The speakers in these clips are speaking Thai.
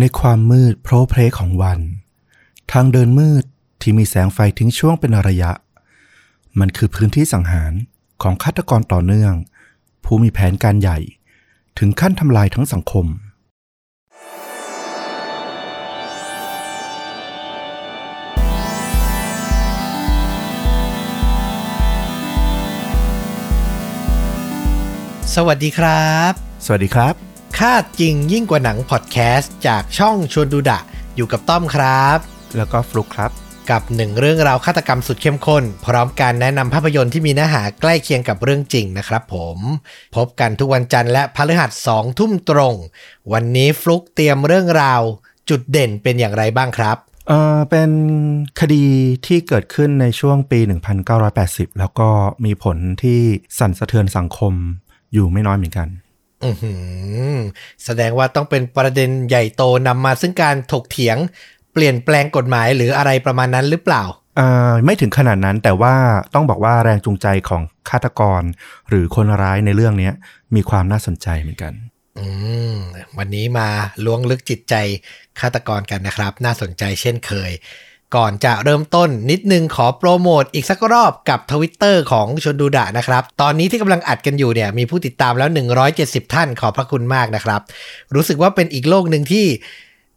ในความมืดโพร่เพลของวันทางเดินมืดที่มีแสงไฟทิ้งช่วงเป็นระยะมันคือพื้นที่สังหารของฆาตกรต่อเนื่องผู้มีแผนการใหญ่ถึงขั้นทำลายทั้งสังคมสวัสดีครับสวัสดีครับฆาตจริงยิ่งกว่าหนังพอดแคสต์จากช่องชวนดูดะอยู่กับต้อมครับแล้วก็ฟลุ๊กครับกับหนึ่งเรื่องราวฆาตกรรมสุดเข้มข้นพร้อมการแนะนำภาพยนตร์ที่มีเนื้อหาใกล้เคียงกับเรื่องจริงนะครับผมพบกันทุกวันจันทร์และพฤหัส 2 ทุ่มตรงวันนี้ฟลุ๊กเตรียมเรื่องราวจุดเด่นเป็นอย่างไรบ้างครับเป็นคดีที่เกิดขึ้นในช่วงปี1980แล้วก็มีผลที่สั่นสะเทือนสังคมอยู่ไม่น้อยเหมือนกันแสดงว่าต้องเป็นประเด็นใหญ่โตนำมาซึ่งการถกเถียงเปลี่ยนแปลงกฎหมายหรืออะไรประมาณนั้นหรือเปล่าไม่ถึงขนาดนั้นแต่ว่าต้องบอกว่าแรงจูงใจของฆาตกรหรือคนร้ายในเรื่องนี้มีความน่าสนใจเหมือนกันวันนี้มาล้วงลึกจิตใจฆาตกรกันนะครับน่าสนใจเช่นเคยก่อนจะเริ่มต้นนิดนึงขอโปรโมทอีกสักรอบกับ Twitter ของชวนดูดะนะครับตอนนี้ที่กำลังอัดกันอยู่เนี่ยมีผู้ติดตามแล้ว170ท่านขอบพระคุณมากนะครับรู้สึกว่าเป็นอีกโลกนึงที่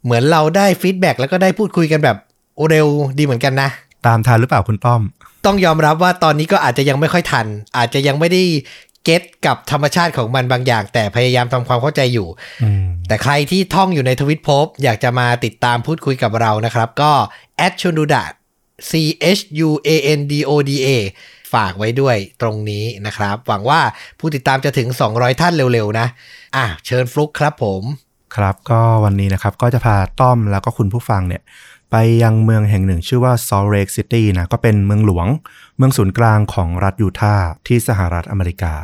เหมือนเราได้ฟีดแบ็กแล้วก็ได้พูดคุยกันแบบเร็วดีเหมือนกันนะตามทันหรือเปล่าคุณต้อมต้องยอมรับว่าตอนนี้ก็อาจจะยังไม่ค่อยทันอาจจะยังไม่ได้เก็ตกับธรรมชาติของมันบางอย่างแต่พยายามทำความเข้าใจอยู่แต่ใครที่ท่องอยู่ในทวิตภพอยากจะมาติดตามพูดคุยกับเรานะครับก็ชวนดูดะ CHUANDODA ฝากไว้ด้วยตรงนี้นะครับหวังว่าผู้ติดตามจะถึง200ท่านเร็วๆนะเชิญฟลุ๊กครับผมครับก็วันนี้นะครับก็จะพาต้อมแล้วก็คุณผู้ฟังเนี่ยไปยังเมืองแห่งหนึ่งชื่อว่าซอลต์เลคซิตี้นะก็เป็นเมืองหลวงเมืองศูนย์กลางของรัฐยูทาห์ที่สหรัฐอเมริกา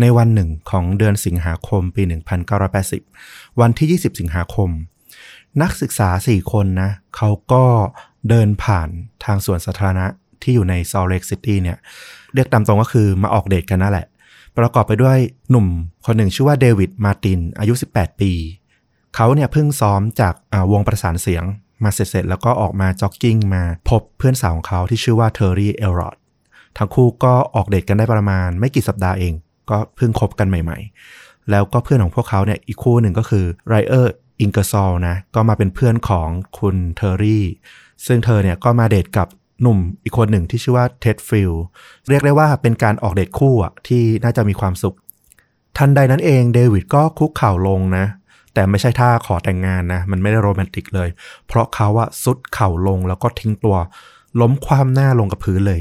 ในวันหนึ่งของเดือนสิงหาคมปี1980วันที่20สิงหาคมนักศึกษา4คนนะเขาก็เดินผ่านทางสวนสาธารณะที่อยู่ในซอลต์เลคซิตี้เนี่ยเรียกตามตรงก็คือมาออกเดทกันนั่นแหละประกอบไปด้วยหนุ่มคนหนึ่งชื่อว่าเดวิดมาร์ตินอายุ18ปีเขาเนี่ยเพิ่งซ้อมจากวงประสานเสียงมาเสร็จแล้วก็ออกมาจ็อกกิ้งมาพบเพื่อนสาวของเขาที่ชื่อว่าเทอร์รี่เอลรอดทั้งคู่ก็ออกเดทกันได้ประมาณไม่กี่สัปดาห์เองก็เพิ่งคบกันใหม่ๆแล้วก็เพื่อนของพวกเขาเนี่ยอีกคู่หนึ่งก็คือไรเออร์อิงเกอร์ซอลนะก็มาเป็นเพื่อนของคุณเทอร์รี่ซึ่งเธอเนี่ยก็มาเดทกับหนุ่มอีกคนหนึ่งที่ชื่อว่าเท็ดฟิลเรียกได้ว่าเป็นการออกเดทคู่ที่น่าจะมีความสุขทันใดนั้นเองเดวิดก็คุกเข่าลงนะแต่ไม่ใช่ท่าขอแต่งงานนะมันไม่ได้โรแมนติกเลยเพราะเขาอะซุดเข่าลงแล้วก็ทิ้งตัวล้มคว่ำหน้าลงกับพื้นเลย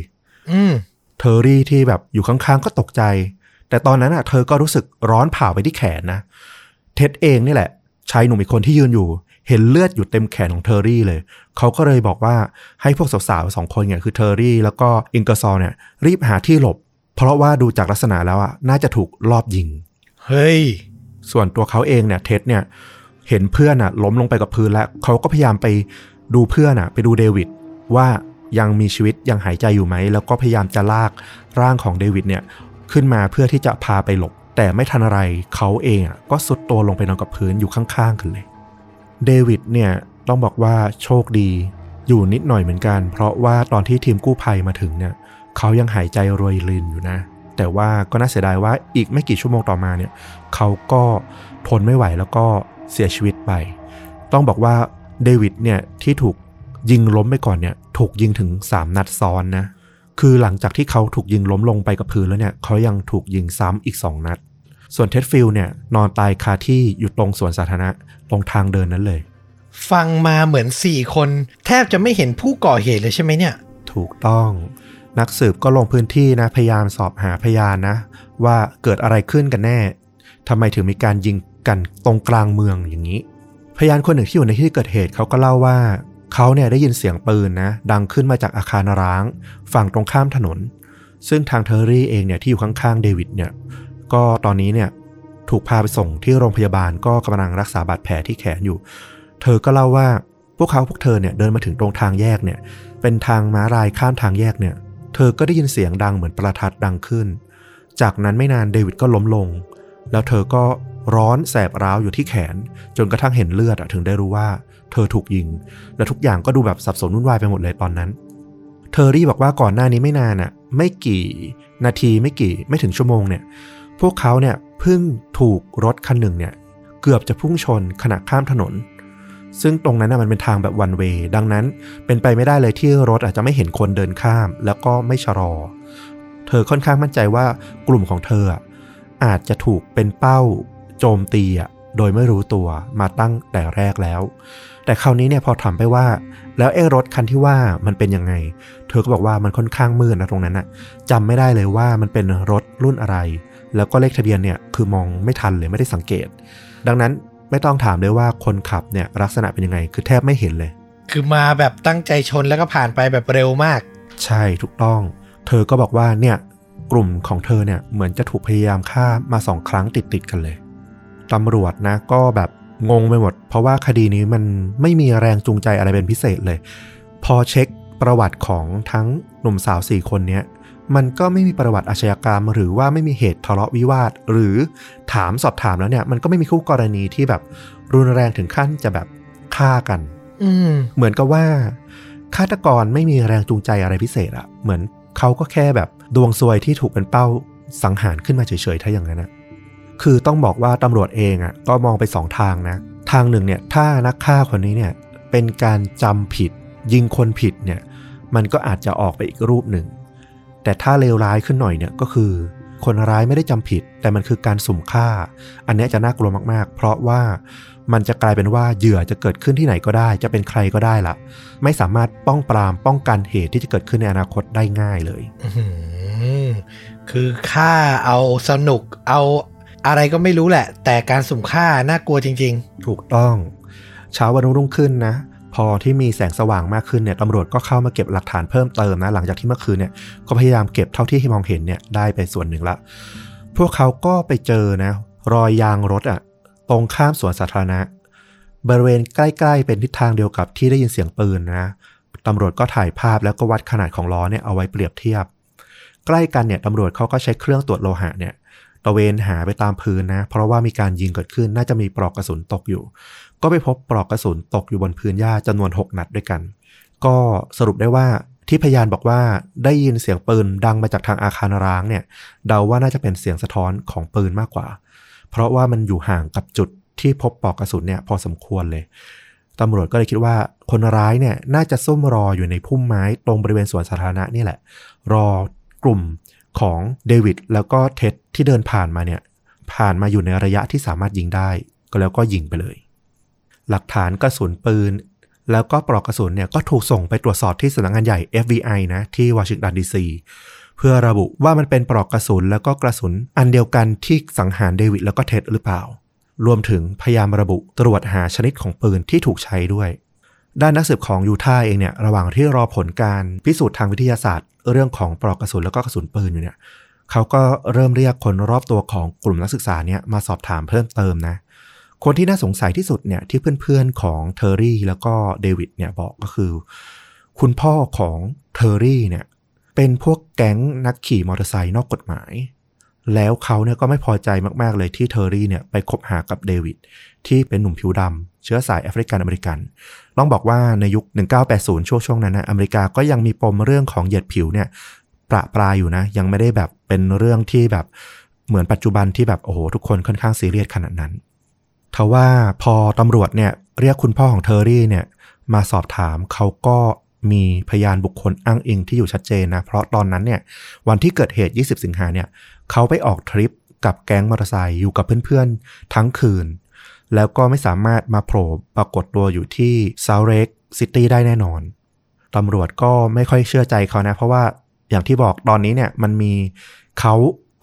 เทอร์รี่ที่แบบอยู่ข้างๆก็ตกใจแต่ตอนนั้นอะเธอก็รู้สึกร้อนผ่าไปที่แขนนะเท็ดเองนี่แหละชายหนุ่มอีกคนที่ยืนอยู่เห็นเลือดอยู่เต็มแขนของเทอร์รี่เลยเขาก็เลยบอกว่าให้พวกสาวๆ2คนเนี่ยคือเทอร์รี่แล้วก็อิงเกอร์ซอลเนี่ยรีบหาที่หลบเพราะว่าดูจากลักษณะแล้วอะน่าจะถูกลอบยิงเฮ้ยส่วนตัวเขาเองเนี่ยเท็ดเนี่ยเห็นเพื่อนน่ะล้มลงไปกับพื้นแล้วเขาก็พยายามไปดูเพื่อนน่ะไปดูเดวิดว่ายังมีชีวิตยังหายใจอยู่ไหมแล้วก็พยายามจะลากร่างของเดวิดเนี่ยขึ้นมาเพื่อที่จะพาไปหลบแต่ไม่ทันอะไรเขาเองก็สุดตัวลงไปนอนกับพื้นอยู่ข้างๆกันเลยเดวิดเนี่ยต้องบอกว่าโชคดีอยู่นิดหน่อยเหมือนกันเพราะว่าตอนที่ทีมกู้ภัยมาถึงเนี่ยเขายังหายใจรวยรินอยู่นะแต่ว่าก็น่าเสียดายว่าอีกไม่กี่ชั่วโมงต่อมาเนี่ยเขาก็ทนไม่ไหวแล้วก็เสียชีวิตไปต้องบอกว่าเดวิดเนี่ยที่ถูกยิงล้มไปก่อนเนี่ยถูกยิงถึง3นัดซ้อนนะคือหลังจากที่เขาถูกยิงล้มลงไปกับพื้นแล้วเนี่ยเขายังถูกยิงซ้ำอีก2นัดส่วนเท็ดฟิลเนี่ยนอนตายคาที่อยู่ตรงสวนสาธารณะตรงทางเดินนั้นเลยฟังมาเหมือน4คนแทบจะไม่เห็นผู้ก่อเหตุเลยใช่ไหมเนี่ยถูกต้องนักสืบก็ลงพื้นที่นะพยายามสอบหาพยานนะว่าเกิดอะไรขึ้นกันแน่ทำไมถึงมีการยิงกันตรงกลางเมืองอย่างนี้พยานคนหนึ่งที่อยู่ในที่เกิดเหตุเขาก็เล่าว่าเขาเนี่ยได้ยินเสียงปืนนะดังขึ้นมาจากอาคารร้างฝั่งตรงข้ามถนนซึ่งทางเทอร์รี่เองเนี่ยที่อยู่ข้างๆเดวิดเนี่ยก็ตอนนี้เนี่ยถูกพาไปส่งที่โรงพยาบาลก็กำลังรักษาบาดแผลที่แขนอยู่เธอก็เล่าว่าพวกเธอเนี่ยเดินมาถึงตรงทางแยกเนี่ยเป็นทางม้าลายข้ามทางแยกเนี่ยเธอก็ได้ยินเสียงดังเหมือนประทัดดังขึ้นจากนั้นไม่นานเดวิดก็ล้มลงแล้วเธอก็ ร้อนแสบร้าวอยู่ที่แขนจนกระทั่งเห็นเลือดถึงได้รู้ว่าเธอถูกยิงและทุกอย่างก็ดูแบบสับสนวุ่นวายไปหมดเลยตอนนั้นเธอรี่บอกว่าก่อนหน้านี้ไม่นานไม่กี่นาทีไม่ถึงชั่วโมงเนี่ยพวกเขาเนี่ยเพิ่งถูกรถคันหนึ่งเนี่ยเกือบจะพุ่งชนขณะข้ามถนนซึ่งตรงนั้นมันเป็นทางแบบวันเวย์ดังนั้นเป็นไปไม่ได้เลยที่รถอาจจะไม่เห็นคนเดินข้ามแล้วก็ไม่ชะลอเธอค่อนข้างมั่นใจว่ากลุ่มของเธออาจจะถูกเป็นเป้าโจมตีโดยไม่รู้ตัวมาตั้งแต่แรกแล้วแต่คราวนี้เนี่ยพอถามไปว่าแล้วไอ้รถคันที่ว่ามันเป็นยังไงเธอก็บอกว่ามันค่อนข้างมืดนะตรงนั้นจำไม่ได้เลยว่ามันเป็นรถรุ่นอะไรแล้วก็เลขทะเบียนเนี่ยคือมองไม่ทันเลยไม่ได้สังเกตดังนั้นไม่ต้องถามเลยว่าคนขับเนี่ยลักษณะเป็นยังไงคือแทบไม่เห็นเลยคือมาแบบตั้งใจชนแล้วก็ผ่านไปแบบเร็วมากใช่ถูกต้องเธอก็บอกว่าเนี่ยกลุ่มของเธอเนี่ยเหมือนจะถูกพยายามฆ่ามา2 ครั้งติดกันเลยตำรวจนะก็แบบงงไปหมดเพราะว่าคดีนี้มันไม่มีแรงจูงใจอะไรเป็นพิเศษเลยพอเช็คประวัติของทั้งหนุ่มสาว4 คนนี้มันก็ไม่มีประวัติอาชญากรรมหรือว่าไม่มีเหตุทะเลาะวิวาทหรือสอบถามแล้วเนี่ยมันก็ไม่มีคู่กรณีที่แบบรุนแรงถึงขั้นจะแบบฆ่ากันเหมือนกับว่าฆาตกรไม่มีแรงจูงใจอะไรพิเศษเหมือนเขาก็แค่แบบดวงซวยที่ถูกเป็นเป้าสังหารขึ้นมาเฉยๆถ้าอย่างนั้นคือต้องบอกว่าตำรวจเองก็มองไป2 ทางนะทางหนึ่งเนี่ยถ้านักฆ่าคนนี้เนี่ยเป็นการจำผิดยิงคนผิดเนี่ยมันก็อาจจะออกไปอีกรูปหนึ่งแต่ถ้าเลวร้ายขึ้นหน่อยเนี่ยก็คือคนร้ายไม่ได้จำผิดแต่มันคือการสุ่มฆ่าอันนี้จะน่ากลัวมากๆเพราะว่ามันจะกลายเป็นว่าเหยื่อจะเกิดขึ้นที่ไหนก็ได้จะเป็นใครก็ได้ละไม่สามารถป้องกันเหตุที่จะเกิดขึ้นในอนาคตได้ง่ายเลยคือฆ่าเอาสนุกเอาอะไรก็ไม่รู้แหละแต่การสุ่มฆ่าน่ากลัวจริงๆถูกต้องเช้าวันรุ่งขึ้นนะพอที่มีแสงสว่างมากขึ้นเนี่ยตำรวจก็เข้ามาเก็บหลักฐานเพิ่มเติมนะหลังจากที่เมื่อคืนเนี่ยก็พยายามเก็บเท่าที่มองเห็นเนี่ยได้ไปส่วนหนึ่งละพวกเขาก็ไปเจอนะรอยยางรถตรงข้ามสวนสาธารณะบริเวณใกล้ๆเป็นทิศทางเดียวกับที่ได้ยินเสียงปืนนะตำรวจก็ถ่ายภาพแล้วก็วัดขนาดของล้อเนี่ยเอาไว้เปรียบเทียบใกล้กันเนี่ยตำรวจเขาก็ใช้เครื่องตรวจโลหะเนี่ยตะเวนหาไปตามพื้นนะเพราะว่ามีการยิงเกิดขึ้นน่าจะมีปลอกกระสุนตกอยู่ก็ไปพบปลอกกระสุนตกอยู่บนพื้นหญ้าจำนวน6 นัดด้วยกันก็สรุปได้ว่าที่พยานบอกว่าได้ยินเสียงปืนดังมาจากทางอาคารร้างเนี่ยเดาว่าน่าจะเป็นเสียงสะท้อนของปืนมากกว่าเพราะว่ามันอยู่ห่างกับจุดที่พบปลอกกระสุนเนี่ยพอสมควรเลยตำรวจก็เลยคิดว่าคนร้ายเนี่ยน่าจะซุ่มรออยู่ในพุ่มไม้ตรงบริเวณสวนสาธารณะนี่แหละรอกลุ่มของเดวิดแล้วก็เท็ดที่เดินผ่านมาอยู่ในระยะที่สามารถยิงได้ก็แล้วก็ยิงไปเลยหลักฐานกระสุนปืนแล้วก็ปลอกกระสุนเนี่ยก็ถูกส่งไปตรวจสอบที่สำนักงานใหญ่ FBI นะที่วอชิงตันดีซีเพื่อระบุว่ามันเป็นปลอกกระสุนแล้วก็กระสุนอันเดียวกันที่สังหารเดวิดแล้วก็เท็ดหรือเปล่ารวมถึงพยายามระบุตรวจหาชนิดของปืนที่ถูกใช้ด้วยด้านนักสืบของยูทาห์เองเนี่ยระหว่างที่รอผลการพิสูจน์ทางวิทยาศาสตร์เรื่องของปลอกกระสุนแล้วก็กระสุนปืนอยู่เนี่ยเขาก็เริ่มเรียกคนรอบตัวของกลุ่มนักศึกษาเนี่ยมาสอบถามเพิ่มเติมนะคนที่น่าสงสัยที่สุดเนี่ยที่เพื่อนๆของเทอร์รี่แล้วก็เดวิดเนี่ยบอกก็คือคุณพ่อของเทอร์รี่เนี่ยเป็นพวกแก๊งนักขี่มอเตอร์ไซค์นอกกฎหมายแล้วเขาเนี่ยก็ไม่พอใจมากๆเลยที่เทอร์รี่เนี่ยไปคบหากับเดวิดที่เป็นหนุ่มผิวดำเชื้อสายแอฟริกันอเมริกันต้องบอกว่าในยุค 1980 ช่วงนั้นนะอเมริกาก็ยังมีปมเรื่องของเหยียดผิวเนี่ยประปรายอยู่นะยังไม่ได้แบบเป็นเรื่องที่แบบเหมือนปัจจุบันที่แบบโอ้โหทุกคนค่อนข้างซีเรียสขนาดนั้นทว่าพอตำรวจเนี่ยเรียกคุณพ่อของเทอร์รี่เนี่ยมาสอบถามเขาก็มีพยานบุคคลอ้างอิงที่อยู่ชัดเจนนะเพราะตอนนั้นเนี่ยวันที่เกิดเหตุ20สิงหาเนี่ยเขาไปออกทริปกับแก๊งมอเตอร์ไซค์อยู่กับเพื่อนๆทั้งคืนแล้วก็ไม่สามารถมาโผล่ปรากฏตัวอยู่ที่ซาวเรกซิตี้ได้แน่นอนตำรวจก็ไม่ค่อยเชื่อใจเขานะเพราะว่าอย่างที่บอกตอนนี้เนี่ยมันมีเขา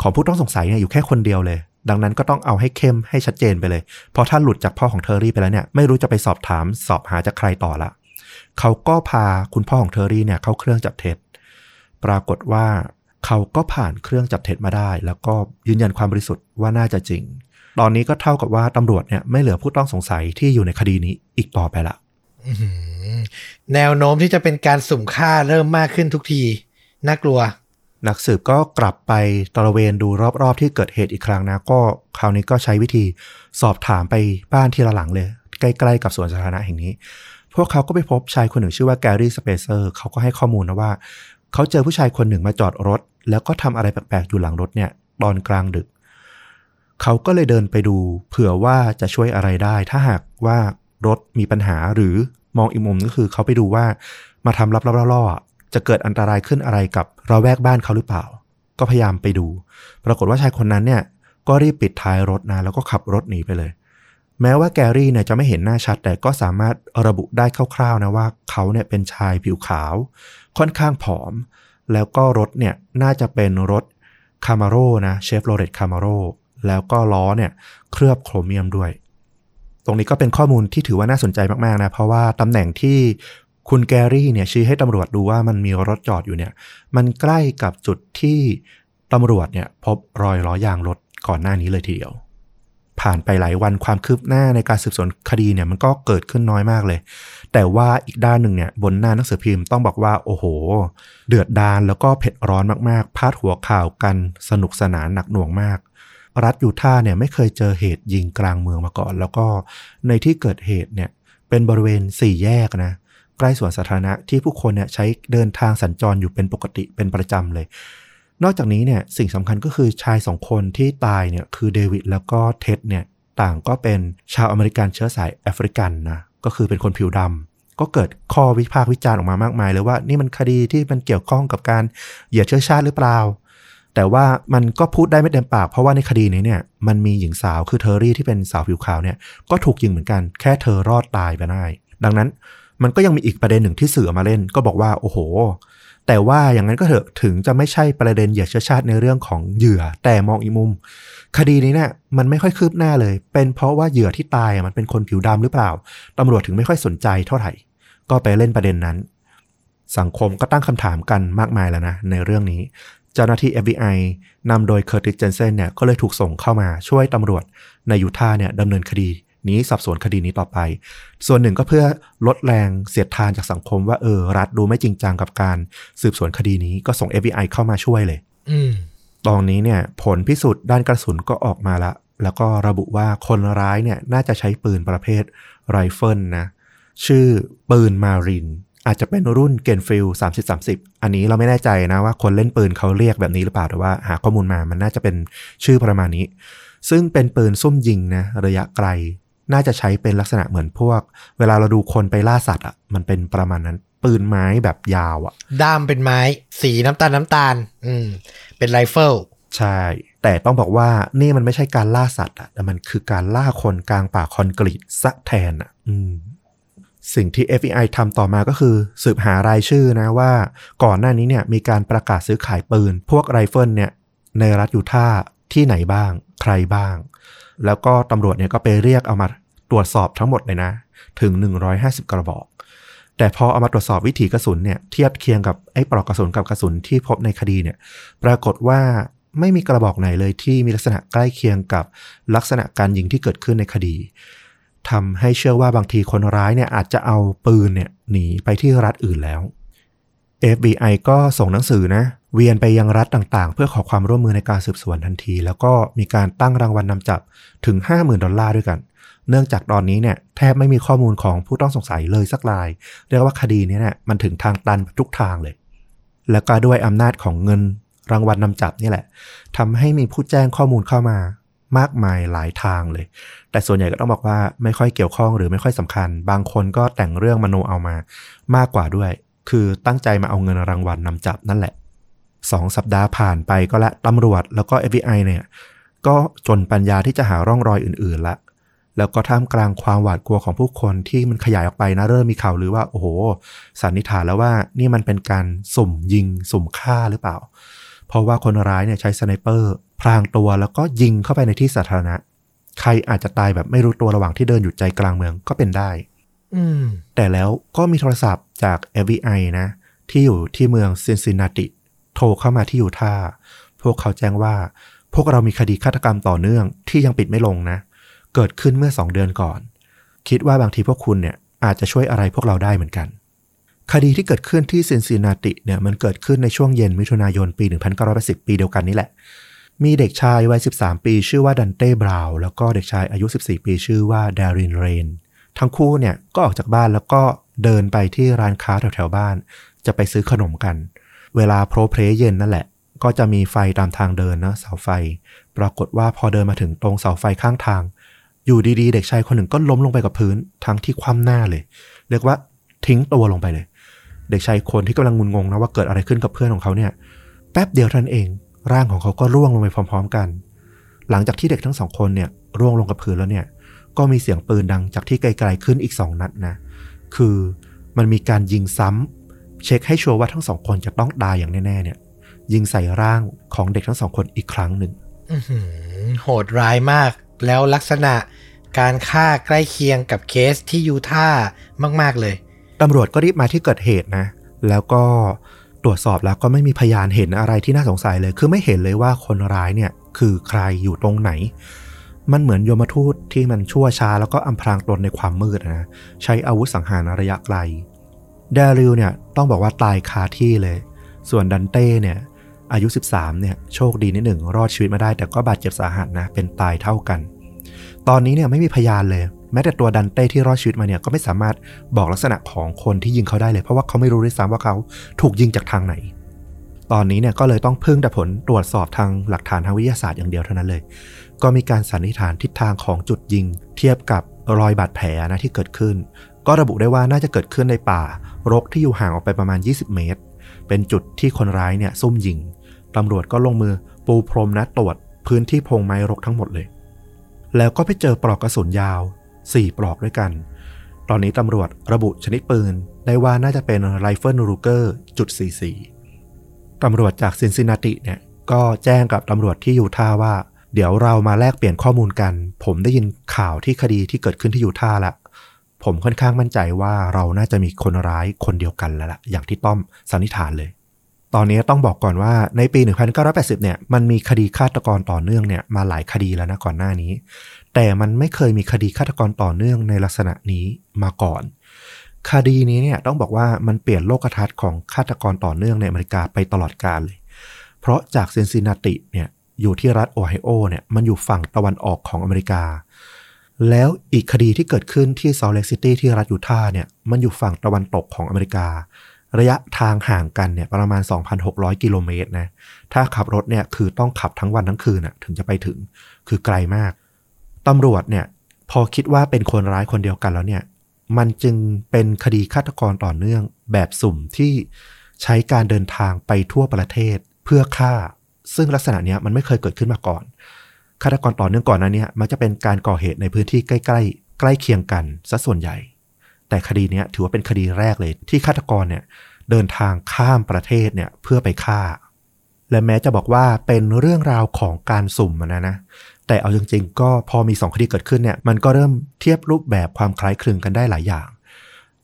ของผู้ต้องสงสัยเนี่ยอยู่แค่คนเดียวเลยดังนั้นก็ต้องเอาให้เข้มให้ชัดเจนไปเลยเพราะถ้าหลุดจากพ่อของเทอร์รี่ไปแล้วเนี่ยไม่รู้จะไปสอบหาจากใครต่อละเขาก็พาคุณพ่อของเทอร์รี่เนี่ยเข้าเครื่องจับเท็จปรากฏว่าเขาก็ผ่านเครื่องจับเท็จมาได้แล้วก็ยืนยันความบริสุทธิ์ว่าน่าจะจริงตอนนี้ก็เท่ากับว่าตำรวจเนี่ยไม่เหลือผู้ต้องสงสัยที่อยู่ในคดีนี้อีกต่อไปละแนวโน้มที่จะเป็นการสุ่มฆ่าเริ่มมากขึ้นทุกทีน่ากลัว นักสืบก็กลับไปตระเวนดูรอบๆที่เกิดเหตุอีกครั้งนะก็คราวนี้ก็ใช้วิธีสอบถามไปบ้านทีละหลังเลยใกล้ๆกับสวนสาธารณะแห่งนี้พวกเขาก็ไปพบชายคนหนึ่งชื่อว่าแกรี่สเปเซอร์เขาก็ให้ข้อมูลนะว่าเขาเจอผู้ชายคนหนึ่งมาจอดรถแล้วก็ทำอะไรแปลกๆอยู่หลังรถเนี่ยตอนกลางดึกเขาก็เลยเดินไปดูเผื่อว่าจะช่วยอะไรได้ถ้าหากว่ารถมีปัญหาหรือมองอีกมุมก็คือเขาไปดูว่ามาทำลับๆล่อๆจะเกิดอันตรายขึ้นอะไรกับระแวกบ้านเขาหรือเปล่าก็พยายามไปดูปรากฏว่าชายคนนั้นเนี่ยก็รีบปิดท้ายรถนะแล้วก็ขับรถหนีไปเลยแม้ว่าแกรี่เนี่ยจะไม่เห็นหน้าชัดแต่ก็สามารถระบุได้คร่าวๆนะว่าเขาเนี่ยเป็นชายผิวขาวค่อนข้างผอมแล้วก็รถเนี่ยน่าจะเป็นรถ Camaro นะ Chevrolet Camaro แล้วก็ล้อเนี่ยเคลือบโครเมียมด้วยตรงนี้ก็เป็นข้อมูลที่ถือว่าน่าสนใจมากๆนะเพราะว่าตำแหน่งที่คุณแกรี่เนี่ยชี้ให้ตำรวจดูว่ามันมีรถจอดอยู่เนี่ยมันใกล้กับจุดที่ตำรวจเนี่ยพบรอยล้อยางรถก่อนหน้านี้เลยทีเดียวผ่านไปหลายวันความคืบหน้าในการสืบสวนคดีเนี่ยมันก็เกิดขึ้นน้อยมากเลยแต่ว่าอีกด้านหนึ่งเนี่ยบนหน้าหนังสือพิมพ์ต้องบอกว่าโอ้โหเดือดดาลแล้วก็เผ็ดร้อนมากๆพาดหัวข่าวกันสนุกสนานหนักหน่วงมากรัฐยูทาห์เนี่ยไม่เคยเจอเหตุยิงกลางเมืองมาก่อนแล้วก็ในที่เกิดเหตุเนี่ยเป็นบริเวณ4แยกนะใกล้สวนสาธารณะที่ผู้คนเนี่ยใช้เดินทางสัญจรอยู่เป็นปกติเป็นประจำเลยนอกจากนี้เนี่ยสิ่งสำคัญก็คือชาย2คนที่ตายเนี่ยคือเดวิดแล้วก็เท็ดเนี่ยต่างก็เป็นชาวอเมริกันเชื้อสายแอฟริกันนะก็คือเป็นคนผิวดำก็เกิดข้อวิพากษ์วิจารณ์ออกมามากมายเลยว่านี่มันคดีที่มันเกี่ยวข้องกับการเหยียดเชื้อชาติหรือเปล่าแต่ว่ามันก็พูดได้ไม่เต็มปากเพราะว่าในคดีนี้เนี่ยมันมีหญิงสาวคือเทอร์รี่ที่เป็นสาวผิวขาวเนี่ยก็ถูกยิงเหมือนกันแค่เธอรอดตายไปได้ดังนั้นมันก็ยังมีอีกประเด็นหนึ่งที่สื่อมาเล่นก็บอกว่าโอ้โหแต่ว่าอย่างนั้นก็เถอะถึงจะไม่ใช่ประเด็นเหยียดเชื้อชาติในเรื่องของเหยื่อแต่มองอีกมุมคดีนี้เนี่ยมันไม่ค่อยคืบหน้าเลยเป็นเพราะว่าเหยื่อที่ตายมันเป็นคนผิวดำหรือเปล่าตำรวจถึงไม่ค่อยสนใจเท่าไหร่ก็ไปเล่นประเด็นนั้นสังคมก็ตั้งคำถามกันมากมายแล้วนะในเรื่องนี้เจ้าหน้าที่ FBI นำโดยเคิร์ติส เจนเซนเนี่ยก็เลยถูกส่งเข้ามาช่วยตำรวจในยูทาห์เนี่ยดำเนินคดีนี้สอบสวนคดีนี้ต่อไปส่วนหนึ่งก็เพื่อลดแรงเสียดทานจากสังคมว่ารัฐดูไม่จริงจังกับการสืบสวนคดีนี้ก็ส่ง FBI เข้ามาช่วยเลยตอนนี้เนี่ยผลพิสูจน์ด้านกระสุนก็ออกมาแล้วก็ระบุว่าคนร้ายเนี่ยน่าจะใช้ปืนประเภทไรเฟิลนะชื่อปืนมารินอาจจะเป็นรุ่นเกนฟิล3030อันนี้เราไม่แน่ใจนะว่าคนเล่นปืนเขาเรียกแบบนี้หรือเปล่าแต่ว่าหาข้อมูลมามันน่าจะเป็นชื่อประมาณนี้ซึ่งเป็นปืนซุ่มยิงนะระยะไกลน่าจะใช้เป็นลักษณะเหมือนพวกเวลาเราดูคนไปล่าสัตว์อ่ะมันเป็นประมาณนั้นปืนไม้แบบยาวอ่ะด้ามเป็นไม้สีน้ำตาลเป็นไรเฟิลใช่แต่ต้องบอกว่านี่มันไม่ใช่การล่าสัตว์อ่ะแต่มันคือการล่าคนกลางป่าคอนกรีตซะแทนอ่ะสิ่งที่ FBI ทำต่อมาก็คือสืบหารายชื่อนะว่าก่อนหน้านี้เนี่ยมีการประกาศซื้อขายปืนพวกไรเฟิลเนี่ยในรัฐยูทาห์ที่ไหนบ้างใครบ้างแล้วก็ตำรวจเนี่ยก็ไปเรียกเอามาตรวจสอบทั้งหมดเลยนะถึง150กระบอกแต่พอเอามาตรวจสอบวิถีกระสุนเนี่ยเทียบเคียงกับไอ้ปลอกกระสุนกับกระสุนที่พบในคดีเนี่ยปรากฏว่าไม่มีกระบอกไหนเลยที่มีลักษณะใกล้เคียงกับลักษณะการยิงที่เกิดขึ้นในคดีทำให้เชื่อว่าบางทีคนร้ายเนี่ยอาจจะเอาปืนเนี่ยหนีไปที่รัฐอื่นแล้ว FBI ก็ส่งหนังสือนะเวียนไปยังรัฐต่างๆเพื่อขอความร่วมมือในการสืบสวนทันทีแล้วก็มีการตั้งรางวัลนำจับถึง$50,000ด้วยกันเนื่องจากตอนนี้เนี่ยแทบไม่มีข้อมูลของผู้ต้องสงสัยเลยสักรายเรียกว่าคดีนี้เนี่ยมันถึงทางตันทุกทางเลยแล้วก็ด้วยอำนาจของเงินรางวัลนำจับนี่แหละทำให้มีผู้แจ้งข้อมูลเข้ามามากมายหลายทางเลยแต่ส่วนใหญ่ก็ต้องบอกว่าไม่ค่อยเกี่ยวข้องหรือไม่ค่อยสำคัญบางคนก็แต่งเรื่องมโนเอามามากกว่าด้วยคือตั้งใจมาเอาเงินรางวัลนำจับนั่นแหละ2 สัปดาห์ผ่านไปก็ละตำรวจแล้วก็ FBI เนี่ยก็จนปัญญาที่จะหาร่องรอยอื่นๆละแล้วก็ท่ามกลางความหวาดกลัวของผู้คนที่มันขยายออกไปนะเริ่มมีข่าวหรือว่าโอ้โหสันนิษฐานแล้วว่านี่มันเป็นการสุ่มยิงสุ่มฆ่าหรือเปล่าเพราะว่าคนร้ายเนี่ยใช้สไนเปอร์พรางตัวแล้วก็ยิงเข้าไปในที่สาธารณะใครอาจจะตายแบบไม่รู้ตัวระหว่างที่เดินอยู่ใจกลางเมืองก็เป็นได้แต่แล้วก็มีโทรศัพท์จาก FBI นะที่อยู่ที่เมืองซินซินนาติโทรเข้ามาที่ยูทาห์พวกเขาแจ้งว่าพวกเรามีคดีฆาตกรรมต่อเนื่องที่ยังปิดไม่ลงนะเกิดขึ้นเมื่อ2 เดือนก่อนคิดว่าบางทีพวกคุณเนี่ยอาจจะช่วยอะไรพวกเราได้เหมือนกัน คดีที่เกิดขึ้นที่ซินซินนาติเนี่ยมันเกิดขึ้นในช่วงเย็นมิถุนายนปี1980ปีเดียวกันนี่แหละมีเด็กชายวัย13ปีชื่อว่าดันเต้บราวน์แล้วก็เด็กชายอายุ14ปีชื่อว่าดารินเรนทั้งคู่เนี่ยก็ออกจากบ้านแล้วก็เดินไปที่ร้านค้าแถวๆบ้านจะไปซื้อขนมกันเวลาโพรเพลเย็นนั่นแหละก็จะมีไฟตามทางเดินนะเสาไฟปรากฏว่าพอเดินมาถึงตรงเสาไฟข้างทางอยู่ดีๆเด็กชายคนหนึ่งก็ล้มลงไปกับพื้นทั้งที่คว่ำหน้าเลยเรียกว่าทิ้งตัวลงไปเลยเด็กชายคนที่กำลังงุนงงนะว่าเกิดอะไรขึ้นกับเพื่อนของเขาเนี่ยแป๊บเดียวเท่านั้นเองร่างของเขาก็ร่วงลงไปพร้อมๆกันหลังจากที่เด็กทั้งสองคนเนี่ยร่วงลงกับพื้นแล้วเนี่ยก็มีเสียงปืนดังจากที่ไกลๆขึ้นอีก2นัดนะคือมันมีการยิงซ้ำเช็คให้ชัวร์ว่าทั้งสองคนจะต้องตายอย่างแน่ๆเนี่ยยิงใส่ร่างของเด็กทั้งสองคนอีกครั้งหนึ่งโหดร้ายมากแล้วลักษณะการฆ่าใกล้เคียงกับเคสที่ยูทาห์มากๆเลยตำรวจก็รีบมาที่เกิดเหตุนะแล้วก็ตรวจสอบแล้วก็ไม่มีพยานเห็นอะไรที่น่าสงสัยเลยคือไม่เห็นเลยว่าคนร้ายเนี่ยคือใครอยู่ตรงไหนมันเหมือนยมทูตที่มันชั่วช้าแล้วก็อำพรางตนในความมืดนะใช้อาวุธสังหารระยะไกลเดริลเนี่ยต้องบอกว่าตายคาที่เลยส่วนดันเต้เนี่ยอายุ13เนี่ยโชคดีนิดหนึ่งรอดชีวิตมาได้แต่ก็บาดเจ็บสาหัสนะเป็นตายเท่ากันตอนนี้เนี่ยไม่มีพยานเลยแม้แต่ตัวดันเต้ที่รอดชีวิตมาเนี่ยก็ไม่สามารถบอกลักษณะของคนที่ยิงเขาได้เลยเพราะว่าเขาไม่รู้ด้วยซ้ำว่าเขาถูกยิงจากทางไหนตอนนี้เนี่ยก็เลยต้องพึ่งแต่ผลตรวจสอบทางหลักฐานทางวิทยาศาสตร์อย่างเดียวเท่านั้นเลยก็มีการสันนิษฐานทิศทางของจุดยิงเทียบกับรอยบาดแผลนะที่เกิดขึ้นก็ระบุได้ว่าน่าจะเกิดขึ้นในป่ารกที่อยู่ห่างออกไปประมาณ20เมตรเป็นจุดที่คนร้ายเนี่ยซุ่มยิงตำรวจก็ลงมือปูพรมนะตรวจพื้นที่พงไม้รกทั้งหมดเลยแล้วก็ไปเจอปลอกกระสุนยาว4ปลอกด้วยกันตอนนี้ตำรวจระบุชนิดปืนได้ว่าน่าจะเป็นไรเฟิลรูเกอร์.44ตำรวจจากซินซินนาติเนี่ยก็แจ้งกับตำรวจที่ยูทาห์ว่าเดี๋ยวเรามาแลกเปลี่ยนข้อมูลกันผมได้ยินข่าวที่คดีที่เกิดขึ้นที่ยูทาห์ละผมค่อนข้างมั่นใจว่าเราน่าจะมีคนร้ายคนเดียวกันแล้วล่ะอย่างที่ต้อมสันนิษฐานเลยตอนนี้ต้องบอกก่อนว่าในปี1980เนี่ยมันมีคดีฆาตกรต่อเนื่องเนี่ยมาหลายคดีแล้วนะก่อนหน้านี้แต่มันไม่เคยมีคดีฆาตกรต่อเนื่องในลักษณะนี้มาก่อนคดีนี้เนี่ยต้องบอกว่ามันเปลี่ยนโลกทัศน์ของฆาตกรต่อเนื่องในอเมริกาไปตลอดกาลเลยเพราะจากซินซินนาติเนี่ยอยู่ที่รัฐโอไฮโอเนี่ยมันอยู่ฝั่งตะวันออกของอเมริกาแล้วอีกคดีที่เกิดขึ้นที่ซอลต์เลคซิตี้ที่รัฐยูทาห์เนี่ยมันอยู่ฝั่งตะวันตกของอเมริการะยะทางห่างกันเนี่ยประมาณ 2,600 กิโลเมตรนะถ้าขับรถเนี่ยคือต้องขับทั้งวันทั้งคืนน่ะถึงจะไปถึงคือไกลมากตำรวจเนี่ยพอคิดว่าเป็นคนร้ายคนเดียวกันแล้วเนี่ยมันจึงเป็นคดีฆาตกรต่อเนื่องแบบสุ่มที่ใช้การเดินทางไปทั่วประเทศเพื่อฆ่าซึ่งลักษณะเนี้ยมันไม่เคยเกิดขึ้นมาก่อนฆาตกรต่อเนื่องก่อนหน้านี้มันจะเป็นการก่อเหตุในพื้นที่ใกล้เคียงกันซะส่วนใหญ่แต่คดีนี้ถือว่าเป็นคดีแรกเลยที่ฆาตกรเนี่ยเดินทางข้ามประเทศเนี่ยเพื่อไปฆ่าและแม้จะบอกว่าเป็นเรื่องราวของการสุ่มนะแต่เอาจริงๆก็พอมี2คดีเกิดขึ้นเนี่ยมันก็เริ่มเทียบรูปแบบความคล้ายคลึงกันได้หลายอย่าง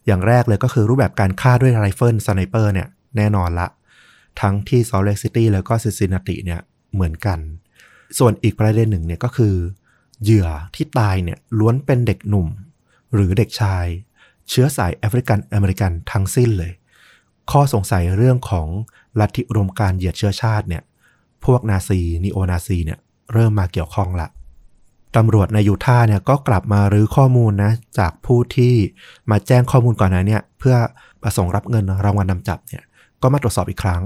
อย่างแรกเลยก็คือรูปแบบการฆ่าด้วยไรเฟิลสไนเปอร์เนี่ยแน่นอนละทั้งที่ซอลต์เลคซิตี้แล้วก็ซินซินนาติเนี่ยเหมือนกันส่วนอีกประเด็นหนึ่งเนี่ยก็คือเหยื่อที่ตายเนี่ยล้วนเป็นเด็กหนุ่มหรือเด็กชายเชื้อสายแอฟริกันอเมริกันทั้งสิ้นเลยข้อสงสัยเรื่องของลัทธิอุดมการณ์เหยียดเชื้อชาติเนี่ยพวกนาซีนีโอนาซีเนี่ยเริ่มมาเกี่ยวข้องละตำรวจในยูทาห์เนี่ยก็กลับมารื้อข้อมูลนะจากผู้ที่มาแจ้งข้อมูลก่อนหน้าเนี่ยเพื่อประสงค์รับเงินรางวัลนำจับเนี่ยก็มาตรวจสอบอีกครั้ง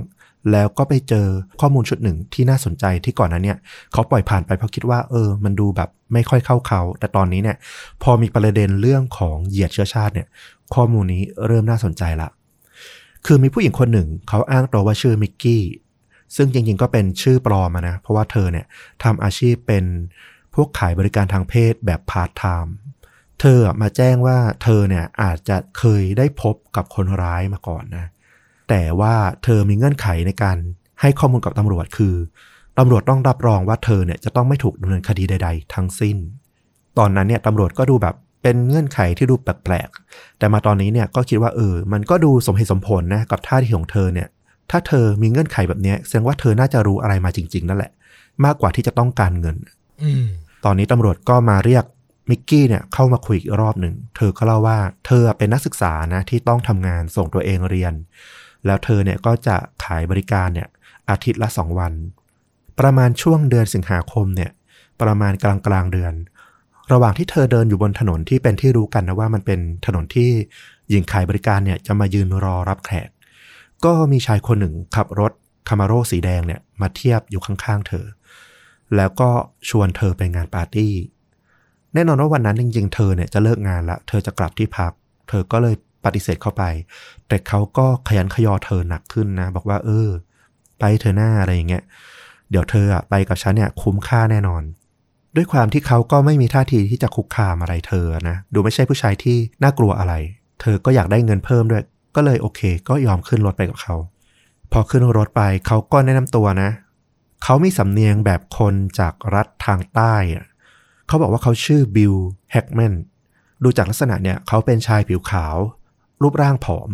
แล้วก็ไปเจอข้อมูลชุดหนึ่งที่น่าสนใจที่ก่อนหน้าเนี่ยเขาปล่อยผ่านไปเพราะคิดว่ามันดูแบบไม่ค่อยเข้าเขาแต่ตอนนี้เนี่ยพอมีประเด็นเรื่องของเหยียดเชื้อชาติเนี่ยข้อมูลนี้เริ่มน่าสนใจละคือมีผู้หญิงคนหนึ่งเขาอ้างตัวว่าชื่อมิกกี้ซึ่งจริงๆก็เป็นชื่อปลอมนะเพราะว่าเธอเนี่ยทำอาชีพเป็นพวกขายบริการทางเพศแบบพาร์ทไทม์เธอมาแจ้งว่าเธอเนี่ยอาจจะเคยได้พบกับคนร้ายมาก่อนนะแต่ว่าเธอมีเงื่อนไขในการให้ข้อมูลกับตำรวจคือตำรวจต้องรับรองว่าเธอเนี่ยจะต้องไม่ถูกดำเนินคดีใดๆทั้งสิ้นตอนนั้นเนี่ยตำรวจก็ดูแบบเป็นเงื่อนไขที่ดูแปลกๆแต่มาตอนนี้เนี่ยก็คิดว่ามันก็ดูสมเหตุสมผลนะกับท่าทีของเธอเนี่ยถ้าเธอมีเงื่อนไขแบบนี้แสดงว่าเธอน่าจะรู้อะไรมาจริงๆนั่นแหละมากกว่าที่จะต้องการเงินตอนนี้ตำรวจก็มาเรียก มิกกี้เนี่ยเข้ามาคุยอีกรอบหนึ่งเธอก็เล่าว่าเธอเป็นนักศึกษานะที่ต้องทำงานส่งตัวเองเรียนแล้วเธอเนี่ยก็จะขายบริการเนี่ยอาทิตย์ละ2วันประมาณช่วงเดือนสิงหาคมเนี่ยประมาณกลางเดือนระหว่างที่เธอเดินอยู่บนถนนที่เป็นที่รู้กันนะว่ามันเป็นถนนที่หญิงขายบริการเนี่ยจะมายืนรอรับแขกก็มีชายคนหนึ่งขับรถ Camaro สีแดงเนี่ยมาเทียบอยู่ข้างๆเธอแล้วก็ชวนเธอไปงานปาร์ตี้แน่นอนว่าวันนั้นจริงๆเธอเนี่ยจะเลิกงานละเธอจะกลับที่พักเธอก็เลยปฏิเสธเข้าไปแต่เขาก็ขยันขยอเธอหนักขึ้นนะบอกว่าไปเธอหน้าอะไรอย่างเงี้ยเดี๋ยวเธอไปกับฉันเนี่ยคุ้มค่าแน่นอนด้วยความที่เขาก็ไม่มีท่าทีที่จะคุกคามอะไรเธอนะดูไม่ใช่ผู้ชายที่น่ากลัวอะไรเธอก็อยากได้เงินเพิ่มด้วยก็เลยโอเคก็ยอมขึ้นรถไปกับเขาพอขึ้นรถไปเขาก็แนะนำตัวนะเขามีสำเนียงแบบคนจากรัฐทางใต้เขาบอกว่าเขาชื่อบิลแฮกแมนดูจากลักษณะเนี่ยเขาเป็นชายผิวขาวรูปร่างผอม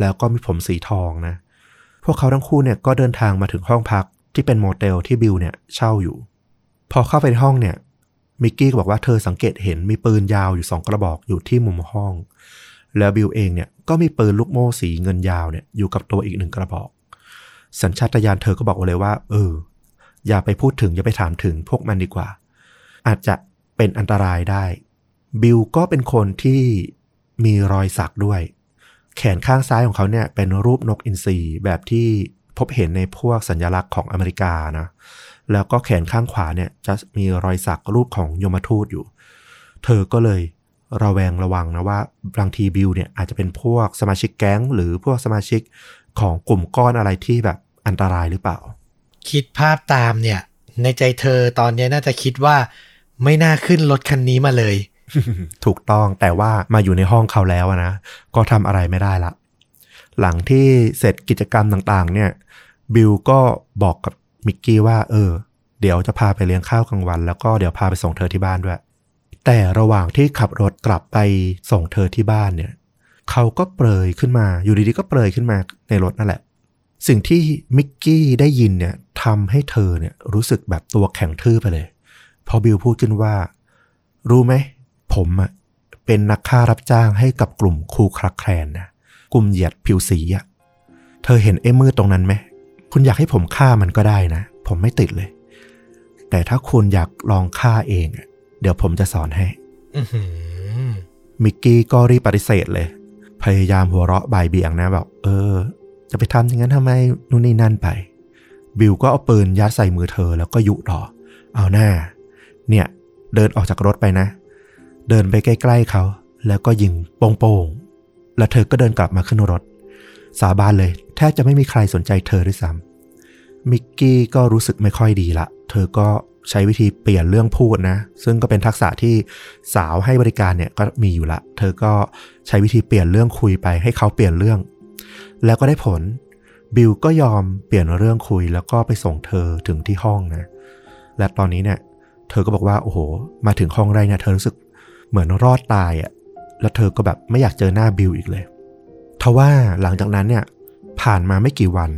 แล้วก็มีผมสีทองนะพวกเขาทั้งคู่เนี่ยก็เดินทางมาถึงห้องพักที่เป็นโมเทลที่บิลเนี่ยเช่าอยู่พอเข้าไปในห้องเนี่ยมิกกี้ก็บอกว่าเธอสังเกตเห็นมีปืนยาวอยู่2กระบอกอยู่ที่มุมห้องแล้วบิลเองเนี่ยก็มีปืนลูกโม่สีเงินยาวเนี่ยอยู่กับตัวอีก1กระบอกสัญชาตญาณเธอก็บอกเลยว่าอย่าไปพูดถึงอย่าไปถามถึงพวกมันดีกว่าอาจจะเป็นอันตรายได้บิลก็เป็นคนที่มีรอยสักด้วยแขนข้างซ้ายของเขาเนี่ยเป็นรูปนกอินทรีแบบที่พบเห็นในพวกสัญลักษณ์ของอเมริกานะแล้วก็แขนข้างขวาเนี่ยจะมีรอยสักรูปของยมทูตอยู่เธอก็เลยระแวงระวังนะว่าบางทีบิลเนี่ยอาจจะเป็นพวกสมาชิกแก๊งหรือพวกสมาชิกของกลุ่มก้อนอะไรที่แบบอันตรายหรือเปล่าคิดภาพตามเนี่ยในใจเธอตอนนี้น่าจะคิดว่าไม่น่าขึ้นรถคันนี้มาเลยถูกต้องแต่ว่ามาอยู่ในห้องเขาแล้วนะก็ทำอะไรไม่ได้ละหลังที่เสร็จกิจกรรมต่างๆเนี่ยบิลก็บอกกับมิกกี้ว่าเดี๋ยวจะพาไปเลี้ยงข้าวกลางวันแล้วก็เดี๋ยวพาไปส่งเธอที่บ้านด้วยแต่ระหว่างที่ขับรถกลับไปส่งเธอที่บ้านเนี่ยเขาก็เปรยขึ้นมาอยู่ดีๆก็เปรยขึ้นมาในรถนั่นแหละสิ่งที่มิกกี้ได้ยินเนี่ยทำให้เธอเนี่ยรู้สึกแบบตัวแข็งทื่อไปเลยพอบิลพูดขึ้นว่ารู้ไหมผมอ่ะเป็นนักฆ่ารับจ้างให้กับกลุ่มคูคลักแคลนนะกลุ่มเหยียดผิวสีอ่ะเธอเห็นไอ้มืดตรงนั้นไหมคุณอยากให้ผมฆ่ามันก็ได้นะผมไม่ติดเลยแต่ถ้าคุณอยากลองฆ่าเองเดี๋ยวผมจะสอนให้มิกกี้ก็รีบปฏิเสธเลยพยายามหัวเราะบ่ายเบี่ยงนะแบบจะไปทำอย่างนั้นทำไมนู่นนี่นั่นไปบิลก็เอาปืนยัดใส่มือเธอแล้วก็ยุต่อเอาหน้าเนี่ยเดินออกจากรถไปนะเดินไปใกล้ๆเขาแล้วก็ยิงโป่งๆแล้วเธอก็เดินกลับมาขึ้นรถสาบานเลยแทบจะไม่มีใครสนใจเธอด้วยซ้ำมิกกี้ก็รู้สึกไม่ค่อยดีละเธอก็ใช้วิธีเปลี่ยนเรื่องพูดนะซึ่งก็เป็นทักษะที่สาวให้บริการเนี่ยก็มีอยู่ละเธอก็ใช้วิธีเปลี่ยนเรื่องคุยไปให้เขาเปลี่ยนเรื่องแล้วก็ได้ผลบิลก็ยอมเปลี่ยนเรื่องคุยแล้วก็ไปส่งเธอถึงที่ห้องนะและตอนนี้เนี่ยเธอก็บอกว่าโอ้โหมาถึงห้องไรเนี่ยเธอรู้สึกเหมือนรอดตายอ่ะแล้วเธอก็แบบไม่อยากเจอหน้าบิลอีกเลยทว่าหลังจากนั้นเนี่ยผ่านมาไม่กี่วัน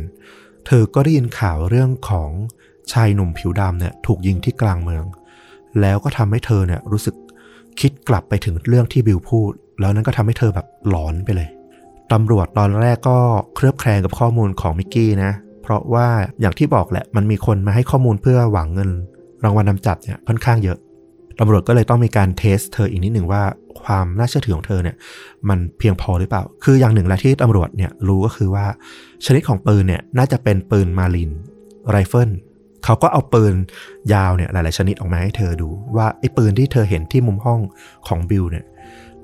เธอก็ได้ยินข่าวเรื่องของชายหนุ่มผิวดำเนี่ยถูกยิงที่กลางเมืองแล้วก็ทำให้เธอเนี่ยรู้สึกคิดกลับไปถึงเรื่องที่บิลพูดแล้วนั้นก็ทำให้เธอแบบหลอนไปเลยตำรวจตอนแรกก็เคลือบแคลงกับข้อมูลของมิกกี้นะเพราะว่าอย่างที่บอกแหละมันมีคนมาให้ข้อมูลเพื่อหวังเงินรางวัลนำจับเนี่ยค่อนข้างเยอะตำรวจก็เลยต้องมีการเทสเธออีกนิดหนึ่งว่าความน่าเชื่อถือของเธอเนี่ยมันเพียงพอหรือเปล่าคืออย่างหนึ่งแหละที่ตำรวจเนี่ยรู้ก็คือว่าชนิดของปืนเนี่ยน่าจะเป็นปืนมาลินไรเฟิลเขาก็เอาปืนยาวเนี่ยหลายๆชนิดออกมาให้เธอดูว่าไอ้ปืนที่เธอเห็นที่มุมห้องของบิลเนี่ย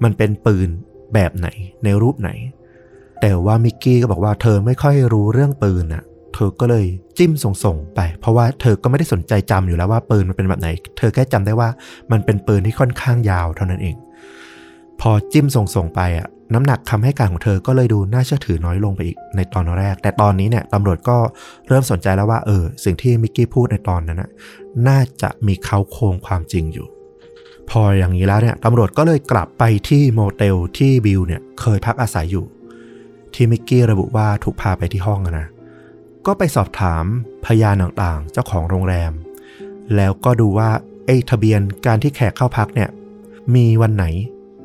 มันเป็นปืนแบบไหนในรูปไหนแต่ว่ามิกกี้ก็บอกว่าเธอไม่ค่อยรู้เรื่องปืนนะเธอก็เลยจิ้มส่งไปเพราะว่าเธอก็ไม่ได้สนใจจำอยู่แล้วว่าปืนมันเป็นแบบไหนเธอแค่จำได้ว่ามันเป็นปืนที่ค่อนข้างยาวเท่านั้นเองพอจิ้มส่งไปอ่ะน้ำหนักคำให้การของเธอก็เลยดูน่าเชื่อถือน้อยลงไปอีกในตอนแรกแต่ตอนนี้เนี่ยตำรวจก็เริ่มสนใจแล้วว่าสิ่งที่มิกกี้พูดในตอนนั้นน่าจะมีเค้าโครงความจริงอยู่พออย่างนี้แล้วเนี่ยตำรวจก็เลยกลับไปที่โมเทลที่บิลเนี่ยเคยพักอาศัยอยู่ที่มิกกี้ระบุว่าถูกพาไปที่ห้องนะก็ไปสอบถามพยานต่างๆเจ้าของโรงแรมแล้วก็ดูว่าไอ้ทะเบียนการที่แขกเข้าพักเนี่ย มีวันไหน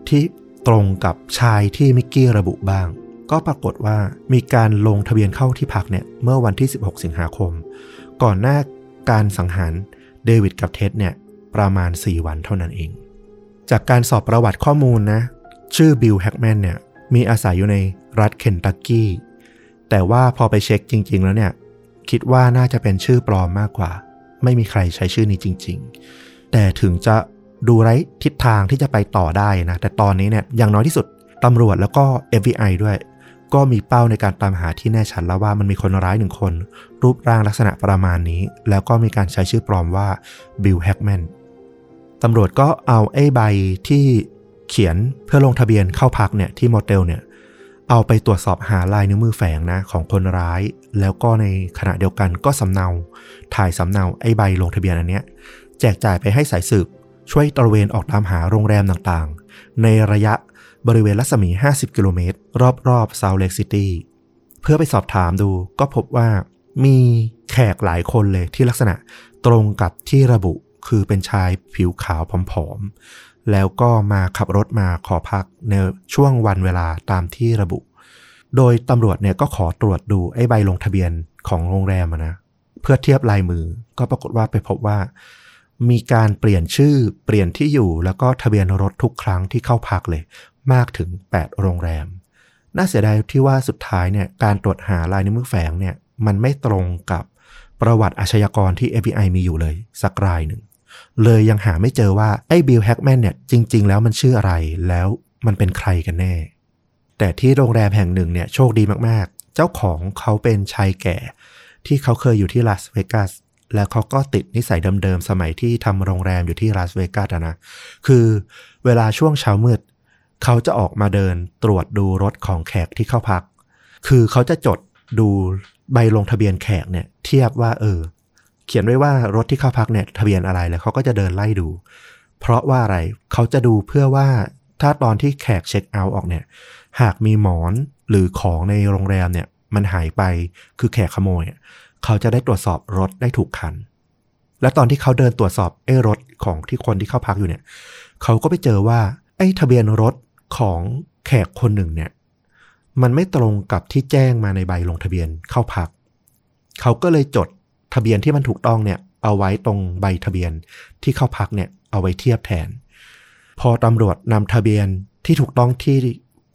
ที่ตรงกับชายที่มิกกี้ระบุบ้างก็ปรากฏว่ามีการลงทะเบียนเข้าที่พักเนี่ยเมื่อวันที่16สิงหาคมก่อนหน้าการสังหารเดวิดกับเท็ดเนี่ยประมาณ4วันเท่านั้นเองจากการสอบประวัติข้อมูลนะชื่อบิลแฮกแมนเนี่ยมีอาศัยอยู่ในรัฐเคนตักกี้แต่ว่าพอไปเช็คจริงๆแล้วเนี่ยคิดว่าน่าจะเป็นชื่อปลอมมากกว่าไม่มีใครใช้ชื่อนี้จริงๆแต่ถึงจะดูไร้ทิศทางที่จะไปต่อได้นะแต่ตอนนี้เนี่ยอย่างน้อยที่สุดตำรวจแล้วก็ FBI ด้วยก็มีเป้าในการตามหาที่แน่ชัดแล้วว่ามันมีคนร้ายหนึ่งคนรูปร่างลักษณะประมาณนี้แล้วก็มีการใช้ชื่อปลอมว่าบิลแฮกแมนตำรวจก็เอาไอ้ใบที่เขียนเพื่อลงทะเบียนเข้าพักเนี่ยที่โมเตลเนี่ยเอาไปตรวจสอบหาลายนิ้วมือแฝงนะของคนร้ายแล้วก็ในขณะเดียวกันก็สำเนาถ่ายสำเนาไอ้ใบลงทะเบียนอันเนี้ยแจกจ่ายไปให้สายสืบช่วยตระเวนออกตามหาโรงแรมต่างๆในระยะบริเวณรัศมี50กิโลเมตรรอบๆซาวเลคซิตี้เพื่อไปสอบถามดูก็พบว่ามีแขกหลายคนเลยที่ลักษณะตรงกับที่ระบุคือเป็นชายผิวขาวผอมๆแล้วก็มาขับรถมาขอพักในช่วงวันเวลาตามที่ระบุโดยตำรวจเนี่ยก็ขอตรวจดูไอ้ใบลงทะเบียนของโรงแรมนะเพื่อเทียบลายมือก็ปรากฏว่าไปพบว่ามีการเปลี่ยนชื่อเปลี่ยนที่อยู่แล้วก็ทะเบียนรถทุกครั้งที่เข้าพักเลยมากถึง8โรงแรมน่าเสียดายที่ว่าสุดท้ายเนี่ยการตรวจหาลายนิ้วมือแฝงเนี่ยมันไม่ตรงกับประวัติอาชญากรที่ FBI มีอยู่เลยสักรายหนึ่งเลยยังหาไม่เจอว่าไอ้บิลแฮกแมนเนี่ยจริงๆแล้วมันชื่ออะไรแล้วมันเป็นใครกันแน่แต่ที่โรงแรมแห่งหนึ่งเนี่ยโชคดีมากๆเจ้าของเขาเป็นชายแก่ที่เขาเคยอยู่ที่ลาสเวกัสแล้วเขาก็ติดนิสัยเดิมๆสมัยที่ทำโรงแรมอยู่ที่ลาสเวกัสนะคือเวลาช่วงเช้ามืดเขาจะออกมาเดินตรวจดูรถของแขกที่เข้าพักคือเขาจะจดดูใบลงทะเบียนแขกเนี่ยเทียบว่าเขียนไว้ว่ารถที่เข้าพักเนี่ยทะเบียนอะไรแล้วเขาก็จะเดินไล่ดูเพราะว่าอะไรเขาจะดูเพื่อว่าถ้าตอนที่แขกเช็คเอาท์ออกเนี่ยหากมีหมอนหรือของในโรงแรมเนี่ยมันหายไปคือแขกขโมยเขาจะได้ตรวจสอบรถได้ถูกคันและตอนที่เขาเดินตรวจสอบรถของที่คนที่เข้าพักอยู่เนี่ยเขาก็ไปเจอว่าไอ้ทะเบียนรถของแขกคนหนึ่งเนี่ยมันไม่ตรงกับที่แจ้งมาในใบลงทะเบียนเข้าพักเขาก็เลยจดทะเบียนที่มันถูกต้องเนี่ยเอาไว้ตรงใบทะเบียนที่เข้าพักเนี่ยเอาไว้เทียบแทนพอตำรวจนำทะเบียนที่ถูกต้องที่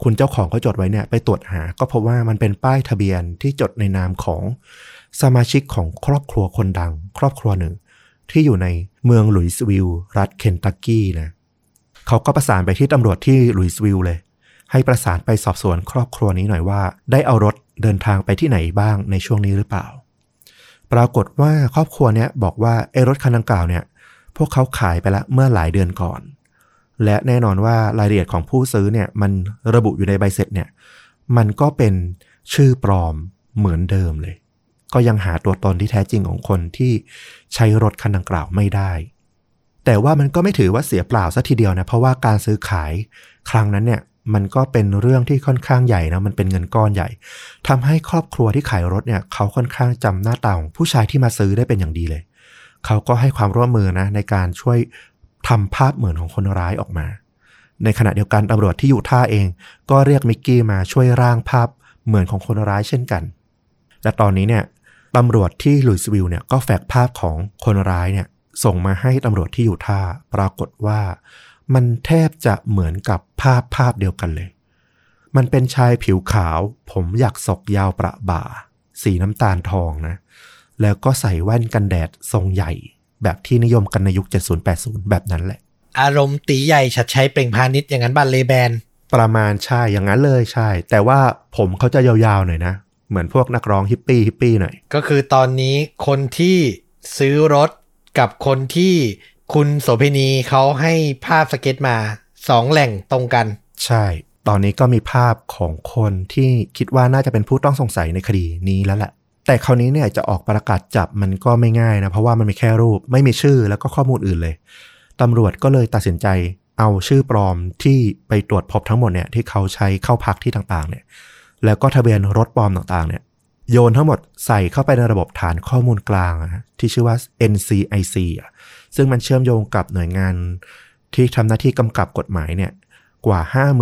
คุณเจ้าของเขาจดไว้เนี่ยไปตรวจหาก็พบว่ามันเป็นป้ายทะเบียนที่จดในนามของสมาชิกของครอบครัวคนดังครอบครัวหนึ่งที่อยู่ในเมืองลุยส์วิลล์รัฐเคนตักกี้นะเขาก็ประสานไปที่ตำรวจที่ลุยส์วิลล์เลยให้ประสานไปสอบสวนครอบครัวนี้หน่อยว่าได้เอารถเดินทางไปที่ไหนบ้างในช่วงนี้หรือเปล่าปรากฏว่าครอบครัวนี้บอกว่าไอ้รถคันดังกล่าวเนี่ยพวกเขาขายไปละเมื่อหลายเดือนก่อนและแน่นอนว่ารายละเอียดของผู้ซื้อเนี่ยมันระบุอยู่ในใบเสร็จเนี่ยมันก็เป็นชื่อปลอมเหมือนเดิมเลยก็ยังหาตัวตนที่แท้จริงของคนที่ใช้รถคันดังกล่าวไม่ได้แต่ว่ามันก็ไม่ถือว่าเสียเปล่าซะทีเดียวนะเพราะว่าการซื้อขายครั้งนั้นเนี่ยมันก็เป็นเรื่องที่ค่อนข้างใหญ่นะมันเป็นเงินก้อนใหญ่ทำให้ครอบครัวที่ขายรถเนี่ยเขาค่อนข้างจำหน้าตาของผู้ชายที่มาซื้อได้เป็นอย่างดีเลยเขาก็ให้ความร่วมมือนะในการช่วยทำภาพเหมือนของคนร้ายออกมาในขณะเดียวกันตำรวจที่อยู่ท่าเองก็เรียกมิกกี้มาช่วยร่างภาพเหมือนของคนร้ายเช่นกันและตอนนี้เนี่ยตำรวจที่ลุยส์วิลล์เนี่ยก็แฝกภาพของคนร้ายเนี่ยส่งมาให้ตำรวจที่อยู่ท่าปรากฏว่ามันแทบจะเหมือนกับภาพเดียวกันเลยมันเป็นชายผิวขาวผมหยักศอกยาวประบ่าสีน้ำตาลทองนะแล้วก็ใส่แว่นกันแดดทรงใหญ่แบบที่นิยมกันในยุค 70-80 แบบนั้นแหละอารมณ์ตีใหญ่ชัดชัยเปล่งพาณิชย์อย่างนั้นบ้านเลแบนประมาณใช่อย่างนั้นเลยใช่แต่ว่าผมเขาจะยาวๆหน่อยนะเหมือนพวกนักร้องฮิปปี้หน่อยก็คือตอนนี้คนที่ซื้อรถกับคนที่คุณโสเภณีเขาให้ภาพสเก็ตมา2แหล่งตรงกันใช่ตอนนี้ก็มีภาพของคนที่คิดว่าน่าจะเป็นผู้ต้องสงสัยในคดีนี้แล้วแหละแต่คราวนี้เนี่ยจะออกประกาศจับมันก็ไม่ง่ายนะเพราะว่ามันมีแค่รูปไม่มีชื่อแล้วก็ข้อมูลอื่นเลยตำรวจก็เลยตัดสินใจเอาชื่อปลอมที่ไปตรวจพบทั้งหมดเนี่ยที่เขาใช้เข้าพักที่ต่างๆเนี่ยแล้วก็ทะเบียนรถปลอมต่างๆเนี่ยโยนทั้งหมดใส่เข้าไปในระบบฐานข้อมูลกลางที่ชื่อว่า NCIC ซึ่งมันเชื่อมโยงกับหน่วยงาน ที่ทำหน้าที่กำกับกฎหมายเนี่ยกว่า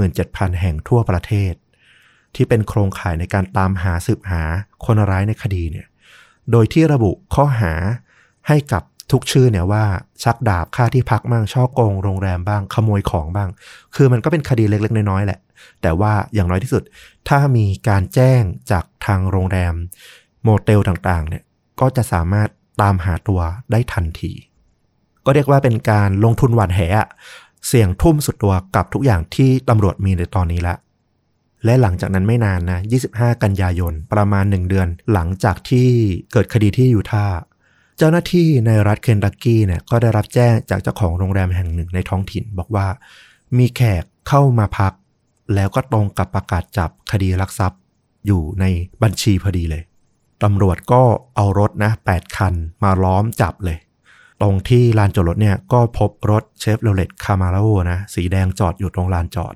57,000 แห่งทั่วประเทศที่เป็นโครงข่ายในการตามหาสืบหาคนร้ายในคดีเนี่ยโดยที่ระบุข้อหาให้กับทุกชื่อเนี่ยว่าชักดาบฆ่าที่พักบ้างฉ้อโกงโรงแรมบ้างขโมยของบ้างคือมันก็เป็นคดีเล็กๆน้อยๆแหละแต่ว่าอย่างน้อยที่สุดถ้ามีการแจ้งจากทางโรงแรมโมเตลต่างๆเนี่ยก็จะสามารถตามหาตัวได้ทันทีก็เรียกว่าเป็นการลงทุนหวานแหเสี่ยงทุ่มสุดตัวกับทุกอย่างที่ตำรวจมีในตอนนี้ละและหลังจากนั้นไม่นานนะ25กันยายนประมาณ1เดือนหลังจากที่เกิดคดีที่ยูทาห์เจ้าหน้าที่ในรัฐเคนตักกี้เนี่ยก็ได้รับแจ้งจากเจ้าของโรงแรมแห่งหนึ่งในท้องถิ่นบอกว่ามีแขกเข้ามาพักแล้วก็ตรงกับประกาศจับคดีลักทรัพย์อยู่ในบัญชีพอดีเลยตำรวจก็เอารถนะ8คันมาล้อมจับเลยตรงที่ลานจอดรถเนี่ยก็พบรถ Chevrolet Camaro นะสีแดงจอดอยู่ตรงลานจอด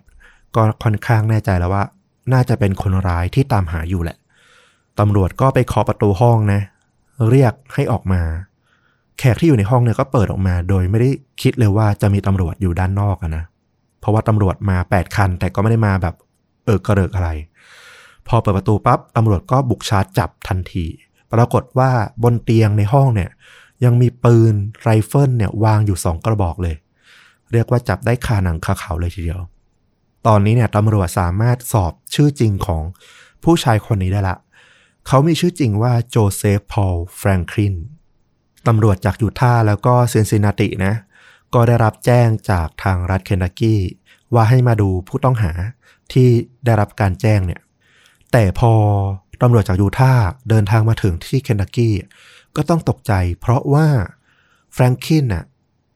ก็ค่อนข้างแน่ใจแล้วว่าน่าจะเป็นคนร้ายที่ตามหาอยู่แหละตำรวจก็ไปเคาะประตูห้องนะเรียกให้ออกมาแขกที่อยู่ในห้องเนี่ยก็เปิดออกมาโดยไม่ได้คิดเลยว่าจะมีตำรวจอยู่ด้านนอกนะเพราะว่าตำรวจมา8คันแต่ก็ไม่ได้มาแบบกระเดิกอะไรพอเปิดประตูปั๊บตำรวจก็บุกชาร์จจับทันทีปรากฏว่าบนเตียงในห้องเนี่ยยังมีปืนไรเฟิลเนี่ยวางอยู่2กระบอกเลยเรียกว่าจับได้คาหนังคาเขาเลยทีเดียวตอนนี้เนี่ยตำรวจสามารถสอบชื่อจริงของผู้ชายคนนี้ได้ละเขามีชื่อจริงว่าโจเซฟพอลแฟรงคลินตำรวจจากยูทาห์แล้วก็ซินซินนาตินะก็ได้รับแจ้งจากทางรัฐเคนตักกี้ว่าให้มาดูผู้ต้องหาที่ได้รับการแจ้งเนี่ยแต่พอตำรวจจากยูทาห์เดินทางมาถึงที่เคนตักกี้ก็ต้องตกใจเพราะว่าแฟรงคลินน่ะ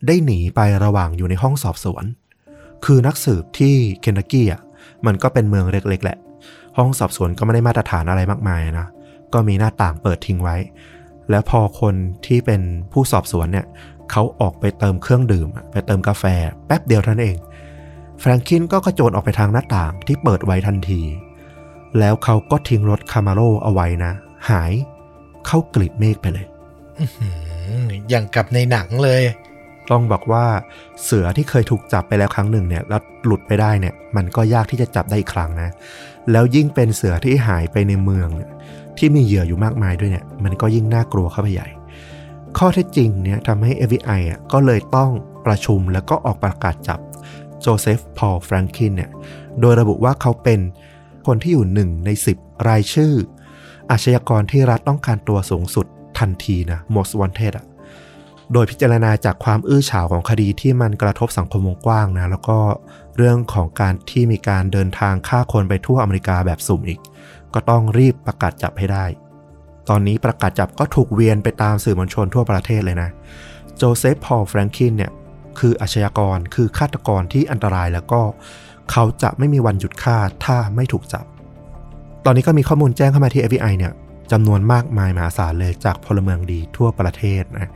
ได้หนีไประหว่างอยู่ในห้องสอบสวนคือนักสืบที่เคนตักกี้อ่ะมันก็เป็นเมืองเล็กๆแหละห้องสอบสวนก็ไม่ได้มาตรฐานอะไรมากมายนะก็มีหน้าต่างเปิดทิ้งไว้แล้วพอคนที่เป็นผู้สอบสวนเนี่ยเขาออกไปเติมเครื่องดื่มไปเติมกาแฟแป๊บเดียวเท่านั้นเองแฟรงคลินก็กระโจนออกไปทางหน้าต่างที่เปิดไว้ทันทีแล้วเขาก็ทิ้งรถCamaroเอาไว้นะหายเข้ากลีบเมฆไปเลยอย่างกับในหนังเลยต้องบอกว่าเสือที่เคยถูกจับไปแล้วครั้งหนึ่งเนี่ยแล้วหลุดไปได้เนี่ยมันก็ยากที่จะจับได้อีกครั้งนะแล้วยิ่งเป็นเสือที่หายไปในเมืองที่มีเหยื่ออยู่มากมายด้วยเนี่ยมันก็ยิ่งน่ากลัวเข้าไปใหญ่ข้อเท็จจริงเนี่ยทำให้ FBI ก็เลยต้องประชุมแล้วก็ออกประกาศจับโจเซฟพอลแฟรงคลินเนี่ยโดยระบุว่าเขาเป็นคนที่อยู่1ใน10รายชื่ออาชญากรที่รัฐต้องการตัวสูงสุดทันทีนะ most wanted โดยพิจารณาจากความอื้อฉาวของคดีที่มันกระทบสังคมวงกว้างนะแล้วก็เรื่องของการที่มีการเดินทางฆ่าคนไปทั่วอเมริกาแบบสุ่มอีกก็ต้องรีบประกาศจับให้ได้ตอนนี้ประกาศจับก็ถูกเวียนไปตามสื่อมวลชนทั่วประเทศเลยนะโจเซฟพอลแฟรงคลินเนี่ยคืออาชญากรคือฆาตกรที่อันตรายแล้วก็เขาจะไม่มีวันหยุดฆ่าถ้าไม่ถูกจับตอนนี้ก็มีข้อมูลแจ้งเข้ามาที่ FBI เนี่ยจำนวนมากมายมหาศาลเลยจากพลเมืองดีทั่วประเทศนะ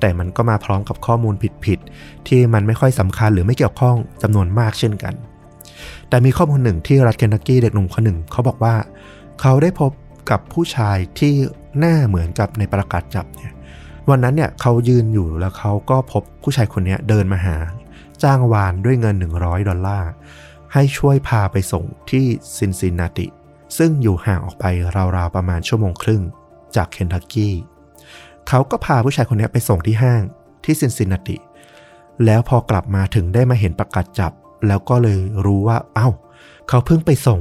แต่มันก็มาพร้อมกับข้อมูลผิดๆที่มันไม่ค่อยสำคัญหรือไม่เกี่ยวข้องจำนวนมากเช่นกันแต่มีข้อมูลหนึ่งที่รัฐเคนตักกี้เด็กหนุ่มคนหนึ่งเขาบอกว่าเขาได้พบกับผู้ชายที่หน้าเหมือนกับในประกาศจับเนี่ยวันนั้นเนี่ยเขายืนอยู่แล้วเขาก็พบผู้ชายคนนี้เดินมาหาจ้างวานด้วยเงิน$100ให้ช่วยพาไปส่งที่ซินซินนาติซึ่งอยู่ห่างออกไปราวๆประมาณ1.5 ชั่วโมงจากเคนตักกี้เขาก็พาผู้ชายคนนี้ไปส่งที่ห้างที่ซินซินนาติแล้วพอกลับมาถึงได้มาเห็นประกาศจับแล้วก็เลยรู้ว่าเอ้าเขาเพิ่งไปส่ง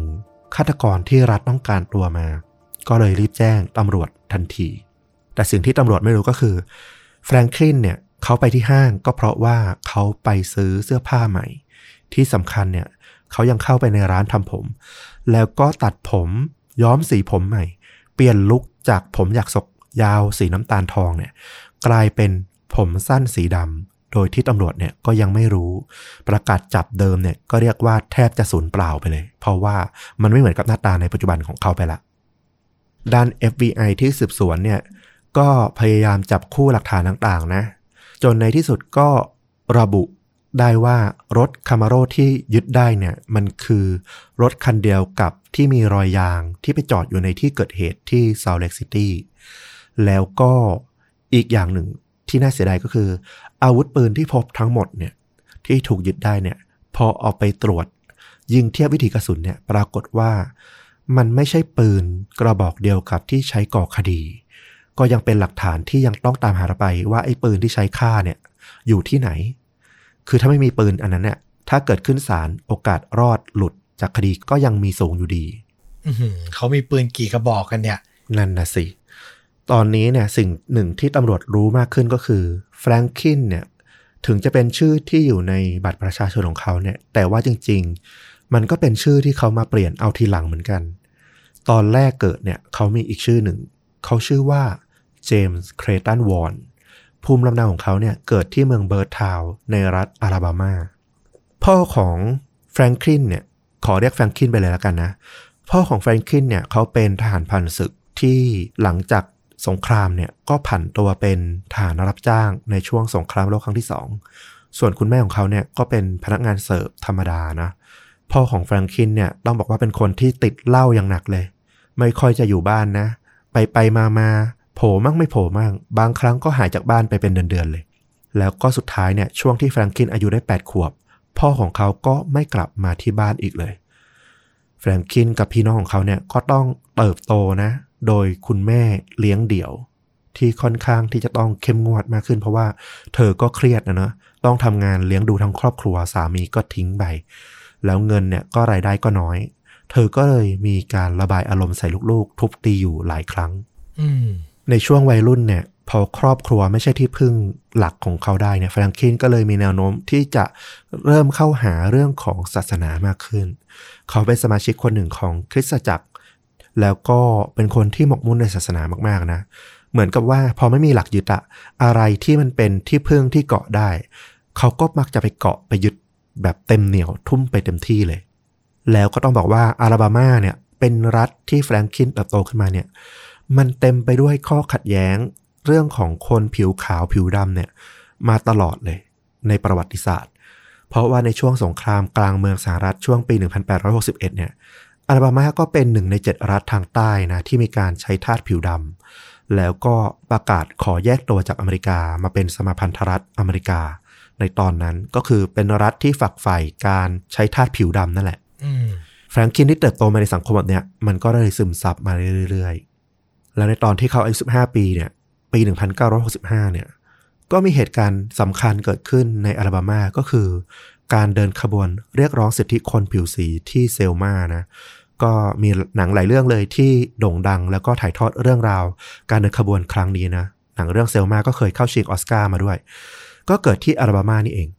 ฆาตกรที่รัฐต้องการตัวมาก็เลยรีบแจ้งตำรวจทันทีแต่สิ่งที่ตำรวจไม่รู้ก็คือแฟรงคลินเนี่ยเขาไปที่ห้างก็เพราะว่าเขาไปซื้อเสื้อผ้าใหม่ที่สำคัญเนี่ยเขายังเข้าไปในร้านทำผมแล้วก็ตัดผมย้อมสีผมใหม่เปลี่ยนลุคจากผมหยักศกยาวสีน้ำตาลทองเนี่ยกลายเป็นผมสั้นสีดำโดยที่ตำรวจเนี่ยก็ยังไม่รู้ประกาศจับเดิมเนี่ยก็เรียกว่าแทบจะสูญเปล่าไปเลยเพราะว่ามันไม่เหมือนกับหน้าตาในปัจจุบันของเขาไปละด้าน FBI ที่สืบสวนเนี่ยก็พยายามจับคู่หลักฐานต่างๆนะจนในที่สุดก็ระบุได้ว่ารถCamaroที่ยึดได้เนี่ยมันคือรถคันเดียวกับที่มีรอยยางที่ไปจอดอยู่ในที่เกิดเหตุที่ซาวเล็กซิตี้แล้วก็อีกอย่างหนึ่งที่น่าเสียดายก็คืออาวุธปืนที่พบทั้งหมดเนี่ย ที่ถูกยึดได้เนี่ยพอเอาไปตรวจยิงเทียบวิถีกระสุนเนี่ยปรากฏว่ามันไม่ใช่ปืนกระบอกเดียวกับที่ใช้ก่อคดีก็ยังเป็นหลักฐานที่ยังต้องตามหาไปว่าไอ้ปืนที่ใช้ฆ่าเนี่ยอยู่ที่ไหนคือถ้าไม่มีปืนอันนั้นเนี่ยถ้าเกิดขึ้นศาลโอกาสรอดหลุดจากคดีก็ยังมีสูงอยู่ดีเขามีปืนกี่กระบอกกันเนี่ยนั่นนะสิตอนนี้เนี่ยสิ่งหนึ่งที่ตำรวจรู้มากขึ้นก็คือแฟรงคินเนี่ยถึงจะเป็นชื่อที่อยู่ในบัตรประชาชนของเขาเนี่ยแต่ว่าจริงๆมันก็เป็นชื่อที่เขามาเปลี่ยนเอาทีหลังเหมือนกันตอนแรกเกิดเนี่ยเขามีอีกชื่อหนึ่งเขาชื่อว่าเจมส์เครตันวอนภูมิลำเนาของเขาเนี่ยเกิดที่เมืองเบิร์ดทาวน์ในรัฐอลาบามาพ่อของแฟรงคินเนี่ยขอเรียกแฟรงคินไปเลยแล้วกันนะพ่อของแฟรงคินเนี่ยเขาเป็นทหารพรานศึกที่หลังจากสงครามเนี่ยก็ผันตัวเป็นทหารรับจ้างในช่วงสงครามโลกครั้งที่2 ส่วนคุณแม่ของเขาเนี่ยก็เป็นพนักงานเสิร์ฟธรรมดานะพ่อของแฟรงคินเนี่ยต้องบอกว่าเป็นคนที่ติดเหล้าอย่างหนักเลยไม่ค่อยจะอยู่บ้านนะไปมาโผล่มั่งไม่โผล่มั่งบางครั้งก็หายจากบ้านไปเป็นเดือนๆเลยแล้วก็สุดท้ายเนี่ยช่วงที่แฟรงคินอายุได้8ขวบพ่อของเขาก็ไม่กลับมาที่บ้านอีกเลยแฟรงคินกับพี่น้องของเขาเนี่ยก็ต้องเติบโตนะโดยคุณแม่เลี้ยงเดี่ยวที่ค่อนข้างที่จะต้องเข้มงวดมากขึ้นเพราะว่าเธอก็เครียดนะต้องทำงานเลี้ยงดูทั้งครอบครัวสามีก็ทิ้งไปแล้วเงินเนี่ยก็รายได้ก็น้อยเธอก็เลยมีการระบายอารมณ์ใส่ลูกๆทุบตีอยู่หลายครั้งในช่วงวัยรุ่นเนี่ยพอครอบครัวไม่ใช่ที่พึ่งหลักของเขาได้เนี่ยแฟรงคินก็เลยมีแนวโน้มที่จะเริ่มเข้าหาเรื่องของศาสนามากขึ้นเขาเป็นสมาชิกคนหนึ่งของคริสตจักรแล้วก็เป็นคนที่หมกมุ่นในศาสนามากๆนะเหมือนกับว่าพอไม่มีหลักยึดอะไรที่มันเป็นที่พึ่งที่เกาะได้เขาก็มักจะไปเกาะไปยึดแบบเต็มเหนี่ยวทุ่มไปเต็มที่เลยแล้วก็ต้องบอกว่าอลาบามาเนี่ยเป็นรัฐที่แฟรงคินเติบโตขึ้นมาเนี่ยมันเต็มไปด้วยข้อขัดแย้งเรื่องของคนผิวขาวผิวดำเนี่ยมาตลอดเลยในประวัติศาสตร์เพราะว่าในช่วงสงครามกลางเมืองสหรัฐช่วงปี 1861 เนี่ยอลาบามาก็เป็นหนึ่งใน7รัฐทางใต้นะที่มีการใช้ทาสผิวดำแล้วก็ประกาศขอแยกตัวจากอเมริกามาเป็นสหพันธรัฐอเมริกาในตอนนั้นก็คือเป็นรัฐที่ฝักใฝ่การใช้ทาสผิวดำนั่นแหละแฟรงคินที่เติบโตมาในสังคมแบบเนี้ยมันก็เลยซึมซับมาเรื่อยๆแล้วในตอนที่เขาอายุ15ปีเนี่ยปี 1965 เนี่ยก็มีเหตุการณ์สำคัญเกิดขึ้นในอลาบามาก็คือการเดินขบวนเรียกร้องสิทธิคนผิวสีที่เซลมานะก็มีหนังหลายเรื่องเลยที่โด่งดังแล้วก็ถ่ายทอดเรื่องราวการเดินขบวนครั้งนี้นะหนังเรื่องเซลมาก็เคยเข้าชิงออสการ์มาด้วยก็เกิดที่อลาบามานี่เอง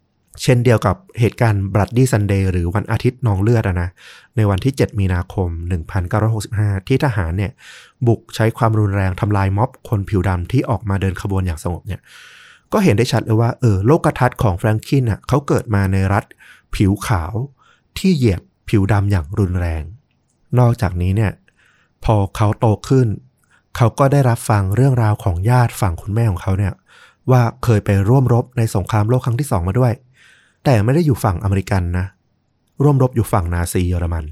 เช่นเดียวกับเหตุการณ์บลัดดี้ซันเดย์หรือวันอาทิตย์นองเลือดนะในวันที่7มีนาคม1965ที่ทหารเนี่ยบุกใช้ความรุนแรงทำลายม็อบคนผิวดำที่ออกมาเดินขบวนอย่างสงบเนี่ยก็เห็นได้ชัดเลยว่าโลกทัศน์ของแฟรงคินน่ะเขาเกิดมาในรัฐผิวขาวที่เหยียบผิวดำอย่างรุนแรงนอกจากนี้เนี่ยพอเขาโตขึ้นเขาก็ได้รับฟังเรื่องราวของญาติฝั่งคุณแม่ของเขาเนี่ยว่าเคยไปร่วมรบในสงครามโลกครั้งที่2มาด้วยแต่ไม่ได้อยู่ฝั่งอเมริกันนะร่วมรบอยู่ฝั่งนาซีเยอรมัน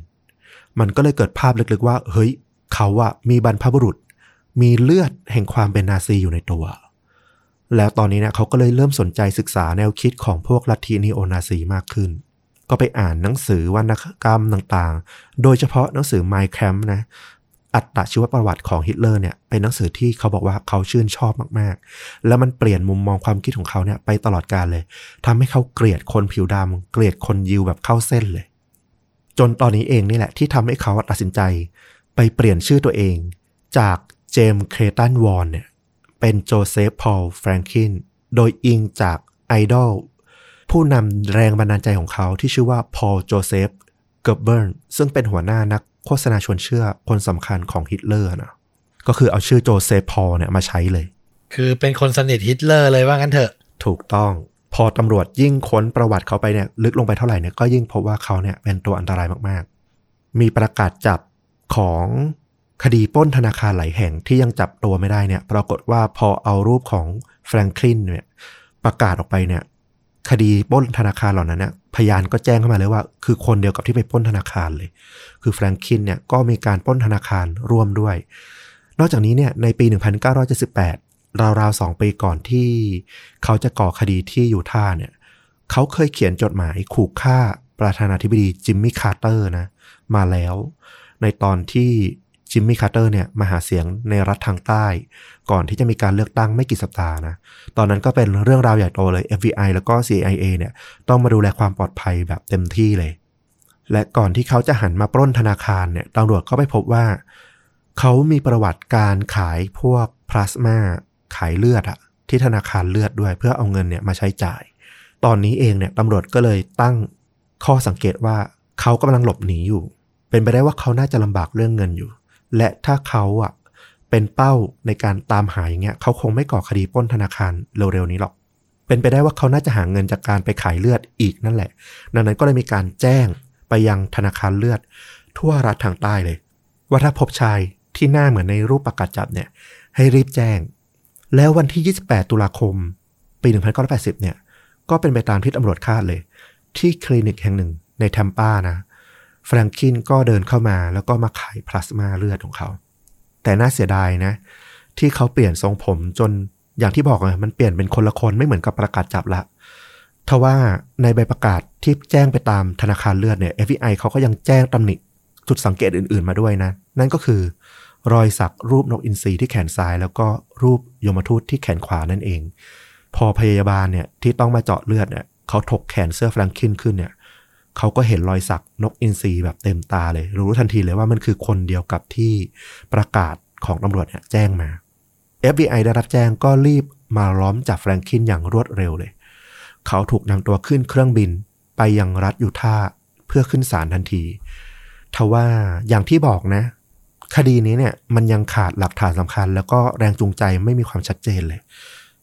มันก็เลยเกิดภาพลึกๆว่าเฮ้ยเขาอะมีบรรพบุรุษมีเลือดแห่งความเป็นนาซีอยู่ในตัวแล้วตอนนี้เนี่ยเขาก็เลยเริ่มสนใจศึกษาแนวคิดของพวกลัทธินีโอนาซีมากขึ้นก็ไปอ่านหนังสือวรรณกรรมต่างๆโดยเฉพาะหนังสือ My Kampf นะอัตชีวประวัติของฮิตเลอร์เนี่ยเป็นหนังสือที่เขาบอกว่าเขาชื่นชอบมากๆแล้วมันเปลี่ยนมุมมองความคิดของเขาเนี่ยไปตลอดกาลเลยทำให้เขาเกลียดคนผิวดำเกลียดคนยิวแบบเข้าเส้นเลยจนตอนนี้เองนี่แหละที่ทำให้เขาตัดสินใจไปเปลี่ยนชื่อตัวเองจากเจมส์เครตันวอนเนี่ยเป็นโจเซฟพอลแฟรงคินโดยอิงจากไอดอลผู้นำแรงบันดาลใจของเขาที่ชื่อว่าพอลโจเซฟเกิร์เบิร์นซึ่งเป็นหัวหน้านักโฆษณาชวนเชื่อคนสำคัญของฮิตเลอร์นะก็คือเอาชื่อโจเซฟพอลเนี่ยมาใช้เลยคือเป็นคนสนิทฮิตเลอร์เลยว่างั้นเถอะถูกต้องพอตำรวจยิ่งค้นประวัติเขาไปเนี่ยลึกลงไปเท่าไหร่เนี่ยก็ยิ่งพบว่าเขาเนี่ยเป็นตัวอันตรายมากๆมีประกาศจับของคดีปล้นธนาคารหลายแห่งที่ยังจับตัวไม่ได้เนี่ยปรากฏว่าพอเอารูปของแฟรงคลินเนี่ยประกาศออกไปเนี่ยคดีปล้นธนาคารเหล่านั้นเนี่ยพยานก็แจ้งเข้ามาเลยว่าคือคนเดียวกับที่ไปปล้นธนาคารเลยคือแฟรงคินเนี่ยก็มีการปล้นธนาคารร่วมด้วยนอกจากนี้เนี่ยในปี 1978 ราวๆ2 ปีก่อนที่เขาจะก่อคดีที่ยูทาห์เนี่ย เขาเคยเขียนจดหมายขู่ฆ่าประธานาธิบดีจิมมี่คาร์เตอร์นะมาแล้วในตอนที่จิมมี่คาร์เตอร์เนี่ยมาหาเสียงในรัฐทางใต้ก่อนที่จะมีการเลือกตั้งไม่กี่สัปดาห์นะตอนนั้นก็เป็นเรื่องราวใหญ่โตเลย FBI แล้วก็ CIA เนี่ยต้องมาดูแลความปลอดภัยแบบเต็มที่เลยและก่อนที่เขาจะหันมาปล้นธนาคารเนี่ยตำรวจก็ไปพบว่าเขามีประวัติการขายพวกพลาสมาขายเลือดอะที่ธนาคารเลือดด้วยเพื่อเอาเงินเนี่ยมาใช้จ่ายตอนนี้เองเนี่ยตำรวจก็เลยตั้งข้อสังเกตว่าเขากำลังหลบหนีอยู่เป็นไปได้ว่าเขาน่าจะลำบากเรื่องเงินอยู่และถ้าเขาอะเป็นเป้าในการตามหาอย่างเงี้ยเขาคงไม่ก่อคดีปล้นธนาคารเร็วๆนี้หรอกเป็นไปได้ว่าเขาน่าจะหาเงินจากการไปขายเลือดอีกนั่นแหละดังนั้นก็เลยมีการแจ้งไปยังธนาคารเลือดทั่วรัฐทางใต้เลยว่าถ้าพบชายที่หน้าเหมือนในรูปประกาศจับเนี่ยให้รีบแจ้งแล้ววันที่28ตุลาคมปี1980เนี่ยก็เป็นไปตามที่ตำรวจคาดเลยที่คลินิกแห่งหนึ่งในแทมปานะแฟรงคินก็เดินเข้ามาแล้วก็มาขายพลาสมาเลือดของเขาแต่น่าเสียดายนะที่เขาเปลี่ยนทรงผมจนอย่างที่บอกมันเปลี่ยนเป็นคนละคนไม่เหมือนกับประกาศจับละทว่าในใบประกาศที่แจ้งไปตามธนาคารเลือดเนี่ย FBI เขาก็ยังแจ้งตำหนิจุดสังเกตอื่นๆมาด้วยนะนั่นก็คือรอยสักรูปนกอินทรีที่แขนซ้ายแล้วก็รูปยมทูตที่แขนขวานั่นเองพอพยาบาลเนี่ยที่ต้องมาเจาะเลือดเนี่ยเขาถกแขนเสื้อแฟรงคินขึ้นเนี่ยเขาก็เห็นรอยสักนกอินทรีแบบเต็มตาเลยรู้ทันทีเลยว่ามันคือคนเดียวกับที่ประกาศของตำรวจเนี่ยแจ้งมา FBI ได้รับแจ้งก็รีบมาล้อมจับแฟรงคินอย่างรวดเร็วเลยเขาถูกนำตัวขึ้นเครื่องบินไปยังรัฐยูทาห์เพื่อขึ้นศาลทันทีทว่าอย่างที่บอกนะคดีนี้เนี่ยมันยังขาดหลักฐานสำคัญแล้วก็แรงจูงใจไม่มีความชัดเจนเลย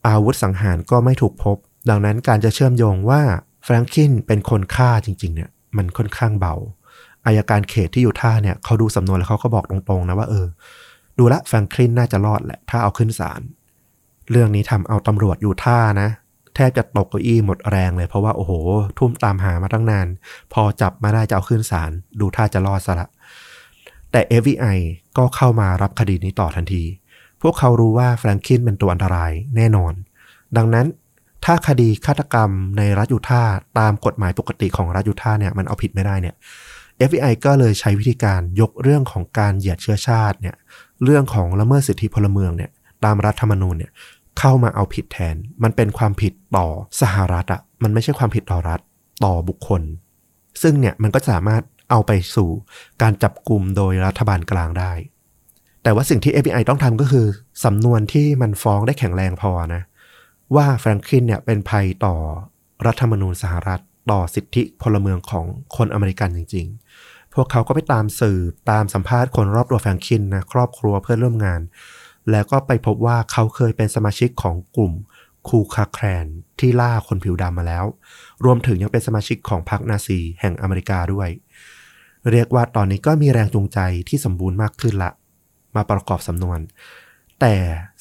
อาวุธสังหารก็ไม่ถูกพบดังนั้นการจะเชื่อมโยงว่าแฟรงคินเป็นคนฆ่าจริงๆเนี่ยมันค่อนข้างเบาอัยการเขตที่ยูทาห์เนี่ยเขาดูสำนวนแล้วเขาก็บอกตรงๆนะว่าดูละแฟรงคินน่าจะรอดแหละถ้าเอาขึ้นศาลเรื่องนี้ทำเอาตำรวจยูทาห์นะแทบจะตกเก้าอี้หมดแรงเลยเพราะว่าโอ้โหทุ่มตามหามาตั้งนานพอจับมาได้จะเอาขึ้นศาลดูท่าจะรอดซะละแต่ FBI ก็เข้ามารับคดีนี้ต่อทันทีพวกเขารู้ว่าแฟรงคินเป็นตัวอันตรายแน่นอนดังนั้นถ้าคดีฆาตกรรมในรัฐยูทาห์ตามกฎหมายปกติของรัฐยูทาห์เนี่ยมันเอาผิดไม่ได้เนี่ย FBI ก็เลยใช้วิธีการยกเรื่องของการเหยียดเชื้อชาติเนี่ยเรื่องของละเมิดสิทธิพลเมืองเนี่ยตามรัฐธรรมนูญเนี่ยเข้ามาเอาผิดแทนมันเป็นความผิดต่อสหรัฐอ่ะมันไม่ใช่ความผิดต่อรัฐต่อบุคคลซึ่งเนี่ยมันก็สามารถเอาไปสู่การจับกุมโดยรัฐบาลกลางได้แต่ว่าสิ่งที่ FBI ต้องทำก็คือสำนวนที่มันฟ้องได้แข็งแรงพอนะว่าแฟรงคินเนี่ยเป็นภัยต่อรัฐธรรมนูญสหรัฐต่อสิทธิพลเมืองของคนอเมริกันจริงๆพวกเขาก็ไปตามสืบตามสัมภาษณ์คนรอบตัวแฟรงคินนะครอบครัวเพื่อนร่วมงานแล้วก็ไปพบว่าเขาเคยเป็นสมาชิกของกลุ่มคูคาแคลนที่ล่าคนผิวดำมาแล้วรวมถึงยังเป็นสมาชิกของพรรคนาซีแห่งอเมริกาด้วยเรียกว่าตอนนี้ก็มีแรงจูงใจที่สมบูรณ์มากขึ้นละมาประกอบสำนวนแต่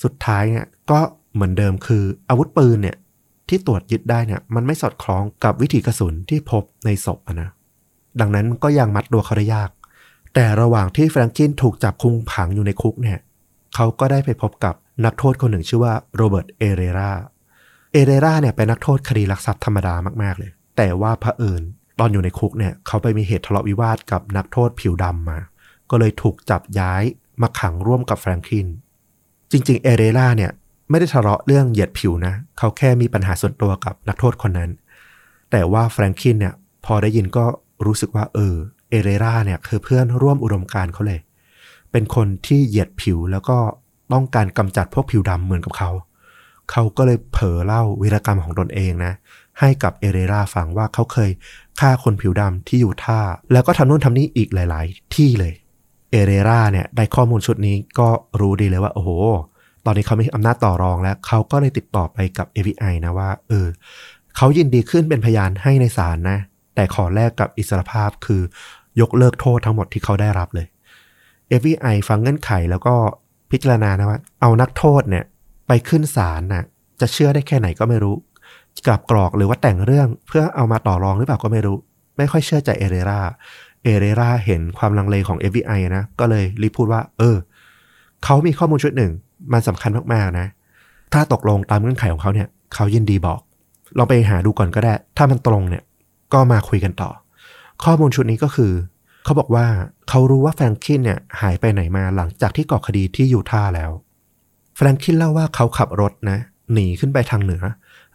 สุดท้ายเนี่ยก็เหมือนเดิมคืออาวุธปืนเนี่ยที่ตรวจยึดได้เนี่ยมันไม่สอดคล้องกับวิถีกระสุนที่พบในศพนะดังนั้นก็ยังมัดตัวเขาได้ยากแต่ระหว่างที่แฟรงคินถูกจับคุมขังอยู่ในคุกเนี่ยเขาก็ได้ไปพบกับนักโทษคนหนึ่งชื่อว่าโรเบิร์ตเอเรราเนี่ยเป็นนักโทษคดีลักทรัพย์ธรรมดามากๆเลยแต่ว่าเผอิญตอนอยู่ในคุกเนี่ยเขาไปมีเหตุทะเลาะวิวาทกับนักโทษผิวดำมาก็เลยถูกจับย้ายมาขังร่วมกับแฟรงคินจริงๆเอเรราเนี่ยไม่ได้ทะเลาะเรื่องเหยียดผิวนะเขาแค่มีปัญหาส่วนตัวกับนักโทษคนนั้นแต่ว่าแฟรงคินเนี่ยพอได้ยินก็รู้สึกว่าเอเรราเนี่ยคือเพื่อนร่วมอุดมการณ์เขาเลยเป็นคนที่เหยียดผิวแล้วก็ต้องการกำจัดพวกผิวดำเหมือนกับเขาก็เลยเผลอเล่าวีรกรรมของตนเองนะให้กับเอเรราฟังว่าเขาเคยฆ่าคนผิวดำที่ยูทาห์แล้วก็ทำนู่นทำนี่อีกหลายๆที่เลยเอเรราเนี่ยได้ข้อมูลชุดนี้ก็รู้ดีเลยว่าโอ้โหตอนนี้เขามีอำนาจต่อรองแล้วเขาก็เลยติดต่อไปกับ FBI นะว่าเขายินดีขึ้นเป็นพยานให้ในศาลนะแต่ขอแลกกับอิสรภาพคือยกเลิกโทษทั้งหมดที่เขาได้รับเลยFBI ฟังเงื่อนไขแล้วก็พิจารณานะว่าเอานักโทษเนี่ยไปขึ้นศาลน่ะจะเชื่อได้แค่ไหนก็ไม่รู้กลับกรอกหรือว่าแต่งเรื่องเพื่อเอามาต่อรองหรือเปล่าก็ไม่รู้ไม่ค่อยเชื่อใจเอเรราเห็นความลังเลของ FBI นะก็เลยรีบพูดว่าเขามีข้อมูลชุดหนึ่งมันสำคัญมากๆนะถ้าตกลงตามเงื่อนไขของเขาเนี่ยเขายินดีบอก ลองไปหาดูก่อนก็ได้ถ้ามันตรงเนี่ยก็มาคุยกันต่อข้อมูลชุดนี้ก็คือเขาบอกว่าเขารู้ว่าแฟรงคลินเนี่ยหายไปไหนมาหลังจากที่ก่อคดีที่ยูทาห์แล้วแฟรงคลินเล่าว่าเขาขับรถนะหนีขึ้นไปทางเหนือ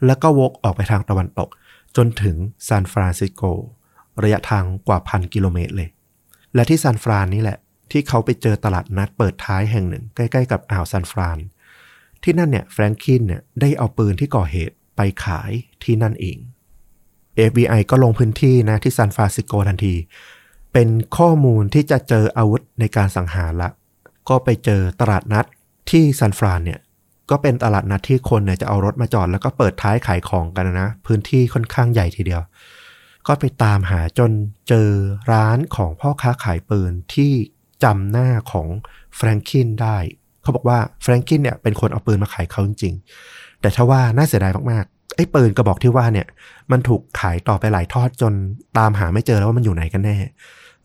แล้วก็วกออกไปทางตะวันตกจนถึงซานฟรานซิสโกระยะทางกว่า1,000 กิโลเมตรเลยและที่ซานฟรานนี่แหละที่เขาไปเจอตลาดนัดเปิดท้ายแห่งหนึ่งใกล้ๆกับอ่าวซานฟรานที่นั่นเนี่ยแฟรงคลินเนี่ยได้เอาปืนที่ก่อเหตุไปขายที่นั่นเอง FBI ก็ลงพื้นที่นะที่ซานฟรานซิสโกทันทีเป็นข้อมูลที่จะเจออาวุธในการสังหารละก็ไปเจอตลาดนัดที่ซานฟรานเนี่ยก็เป็นตลาดนัดที่คนเนี่ยจะเอารถมาจอดแล้วก็เปิดท้ายขายของกันนะพื้นที่ค่อนข้างใหญ่ทีเดียวก็ไปตามหาจนเจอร้านของพ่อค้าขายปืนที่จำหน้าของแฟรงคลินได้เขาบอกว่าแฟรงคลินเนี่ยเป็นคนเอาปืนมาขายเขาจริงๆแต่ทว่าน่าเสียดายมากๆไอ้ปืนกระบอกที่ว่าเนี่ยมันถูกขายต่อไปหลายทอดจนตามหาไม่เจอแล้วว่ามันอยู่ไหนกันแน่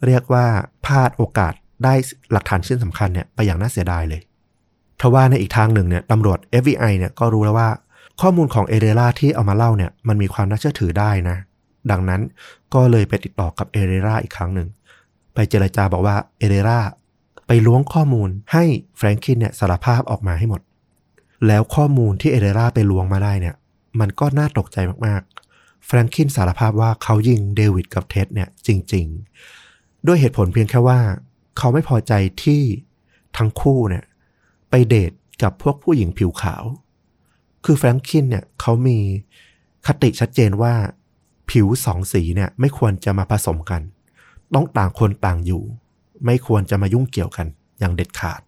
เรียกว่าพลาดโอกาสได้หลักฐานชิ้นสำคัญเนี่ยไปอย่างน่าเสียดายเลยทว่าในอีกทางหนึ่งเนี่ยตำรวจ FBI เนี่ยก็รู้แล้วว่าข้อมูลของเอเดล่าที่เอามาเล่าเนี่ยมันมีความน่าเชื่อถือได้นะดังนั้นก็เลยไปติดต่อกับเอเดล่าอีกครั้งหนึ่งไปเจรจาบอกว่าเอเดล่าไปล้วงข้อมูลให้แฟรงคลินเนี่ยสารภาพออกมาให้หมดแล้วข้อมูลที่เอเดล่าไปล้วงมาได้เนี่ยมันก็น่าตกใจมากๆแฟรงคลินสารภาพว่าเขายิงเดวิดกับเท็ดเนี่ยจริงๆด้วยเหตุผลเพียงแค่ว่าเขาไม่พอใจที่ทั้งคู่เนี่ยไปเดทกับพวกผู้หญิงผิวขาวคือแฟรงคลินเนี่ยเขามีคติชัดเจนว่าผิวสองสีเนี่ยไม่ควรจะมาผสมกันต้องต่างคนต่างอยู่ไม่ควรจะมายุ่งเกี่ยวกันอย่างเด็ดขาด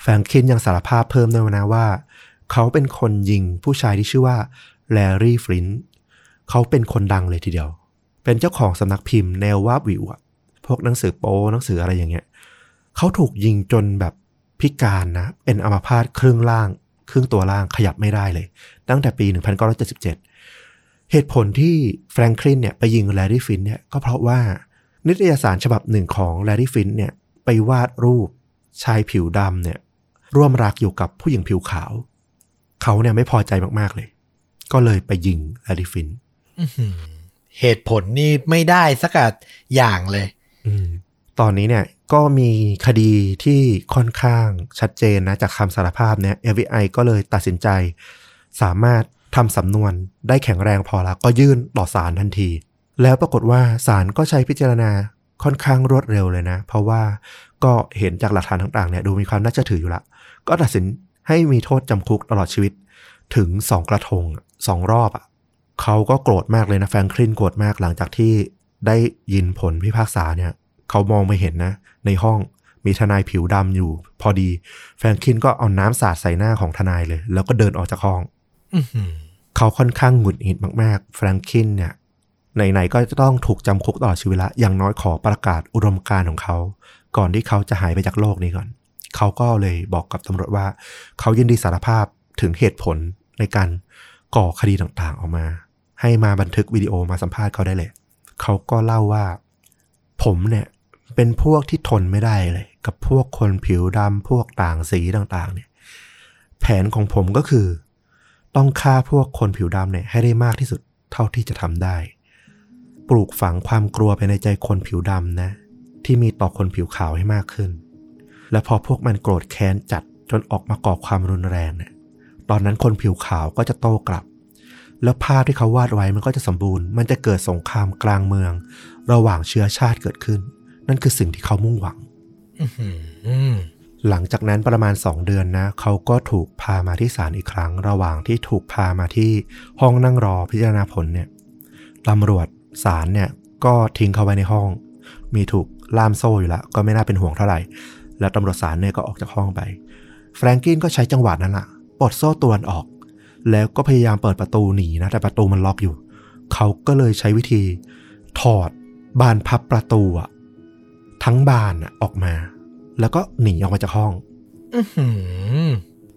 แฟรงคลินยังสารภาพเพิ่มด้วยนะว่าเขาเป็นคนยิงผู้ชายที่ชื่อว่าแลรี่ฟลินท์เขาเป็นคนดังเลยทีเดียวเป็นเจ้าของสำนักพิมพ์แนววาบวิวอะพวกหนังสือโป๊หนังสืออะไรอย่างเงี้ยเขาถูกยิงจนแบบพิการนะเป็นอัมพาตครึ่งล่างครึ่งตัวล่างขยับไม่ได้เลยตั้งแต่ปี1977เหตุผลที่แฟรงคลินเนี่ยไปยิงแลรี่ฟลินท์เนี่ยก็เพราะว่านิตยสารฉบับหนึ่งของแลรี่ฟลินท์เนี่ยไปวาดรูปชายผิวดำเนี่ยร่วมรักอยู่กับผู้หญิงผิวขาวเขาเนี่ยไม่พอใจมากๆเลยก็เลยไปยิงแลรี่ฟลินท์เหตุผลนี่ไม่ได้สักอย่างเลยตอนนี้เนี่ยก็มีคดีที่ค่อนข้างชัดเจนนะจากคำสารภาพเนี่ย FBI ก็เลยตัดสินใจสามารถทำสำนวนได้แข็งแรงพอแล้วก็ยื่นต่อศาลทันทีแล้วปรากฏว่าศาลก็ใช้พิจารณาค่อนข้างรวดเร็วเลยนะเพราะว่าก็เห็นจากหลักฐานต่างๆเนี่ยดูมีความน่าเชื่อถืออยู่ละก็ตัดสินให้มีโทษจำคุกตลอดชีวิตถึง2 กระทง2 รอบอ่ะเขาก็โกรธมากเลยนะแฟรงคลินโกรธมากหลังจากที่ได้ยินผลพิพากษาเนี่ยเขามองไม่เห็นนะในห้องมีทนายผิวดำอยู่พอดีแฟรงคลินก็เอาน้ำสาดใส่หน้าของทนายเลยแล้วก็เดินออกจากห้อง เขาค่อนข้างหงุดหงิดมากๆแฟรงคลินเนี่ยไหนๆก็จะต้องถูกจำคุกตลอดชีวิตละอย่างน้อยขอประกาศอุดมการณ์ของเขาก่อนที่เขาจะหายไปจากโลกนี้ก่อนเขาก็เลยบอกกับตำรวจว่าเขายินดีสารภาพถึงเหตุผลในการก่อคดีต่างๆออกมาให้มาบันทึกวิดีโอมาสัมภาษณ์เขาได้เลยเขาก็เล่าว่าผมเนี่ยเป็นพวกที่ทนไม่ได้เลยกับพวกคนผิวดำพวกต่างสีต่างๆเนี่ยแผนของผมก็คือต้องฆ่าพวกคนผิวดำเนี่ยให้ได้มากที่สุดเท่าที่จะทำได้ปลูกฝังความกลัวไปในใจคนผิวดำนะที่มีต่อคนผิวขาวให้มากขึ้นและพอพวกมันโกรธแค้นจัดจนออกมาก่อความรุนแรงเนี่ยตอนนั้นคนผิวขาวก็จะโต้กลับแล้วภาพที่เขาวาดไว้มันก็จะสมบูรณ์มันจะเกิดสงครามกลางเมืองระหว่างเชื้อชาติเกิดขึ้นนั่นคือสิ่งที่เขามุ่งหวัง หลังจากนั้นประมาณ2 เดือนนะเขาก็ถูกพามาที่ศาลอีกครั้งระหว่างที่ถูกพามาที่ห้องนั่งรอพิจารณาผลเนี่ยตำรวจศาลเนี่ยก็ทิ้งเขาไว้ในห้องมีถูกล่ามโซ่อยู่ละก็ไม่น่าเป็นห่วงเท่าไหร่แล้วตำรวจศาลเนี่ยก็ออกจากห้องไปแฟรงคลินก็ใช้จังหวะนั้นละปลดโซ่ตัวออกแล้วก็พยายามเปิดประตูหนีนะแต่ประตูมันล็อกอยู่เขาก็เลยใช้วิธีถอดบานพับประตูอะทั้งบานออกมาแล้วก็หนีออกมาจากห้อง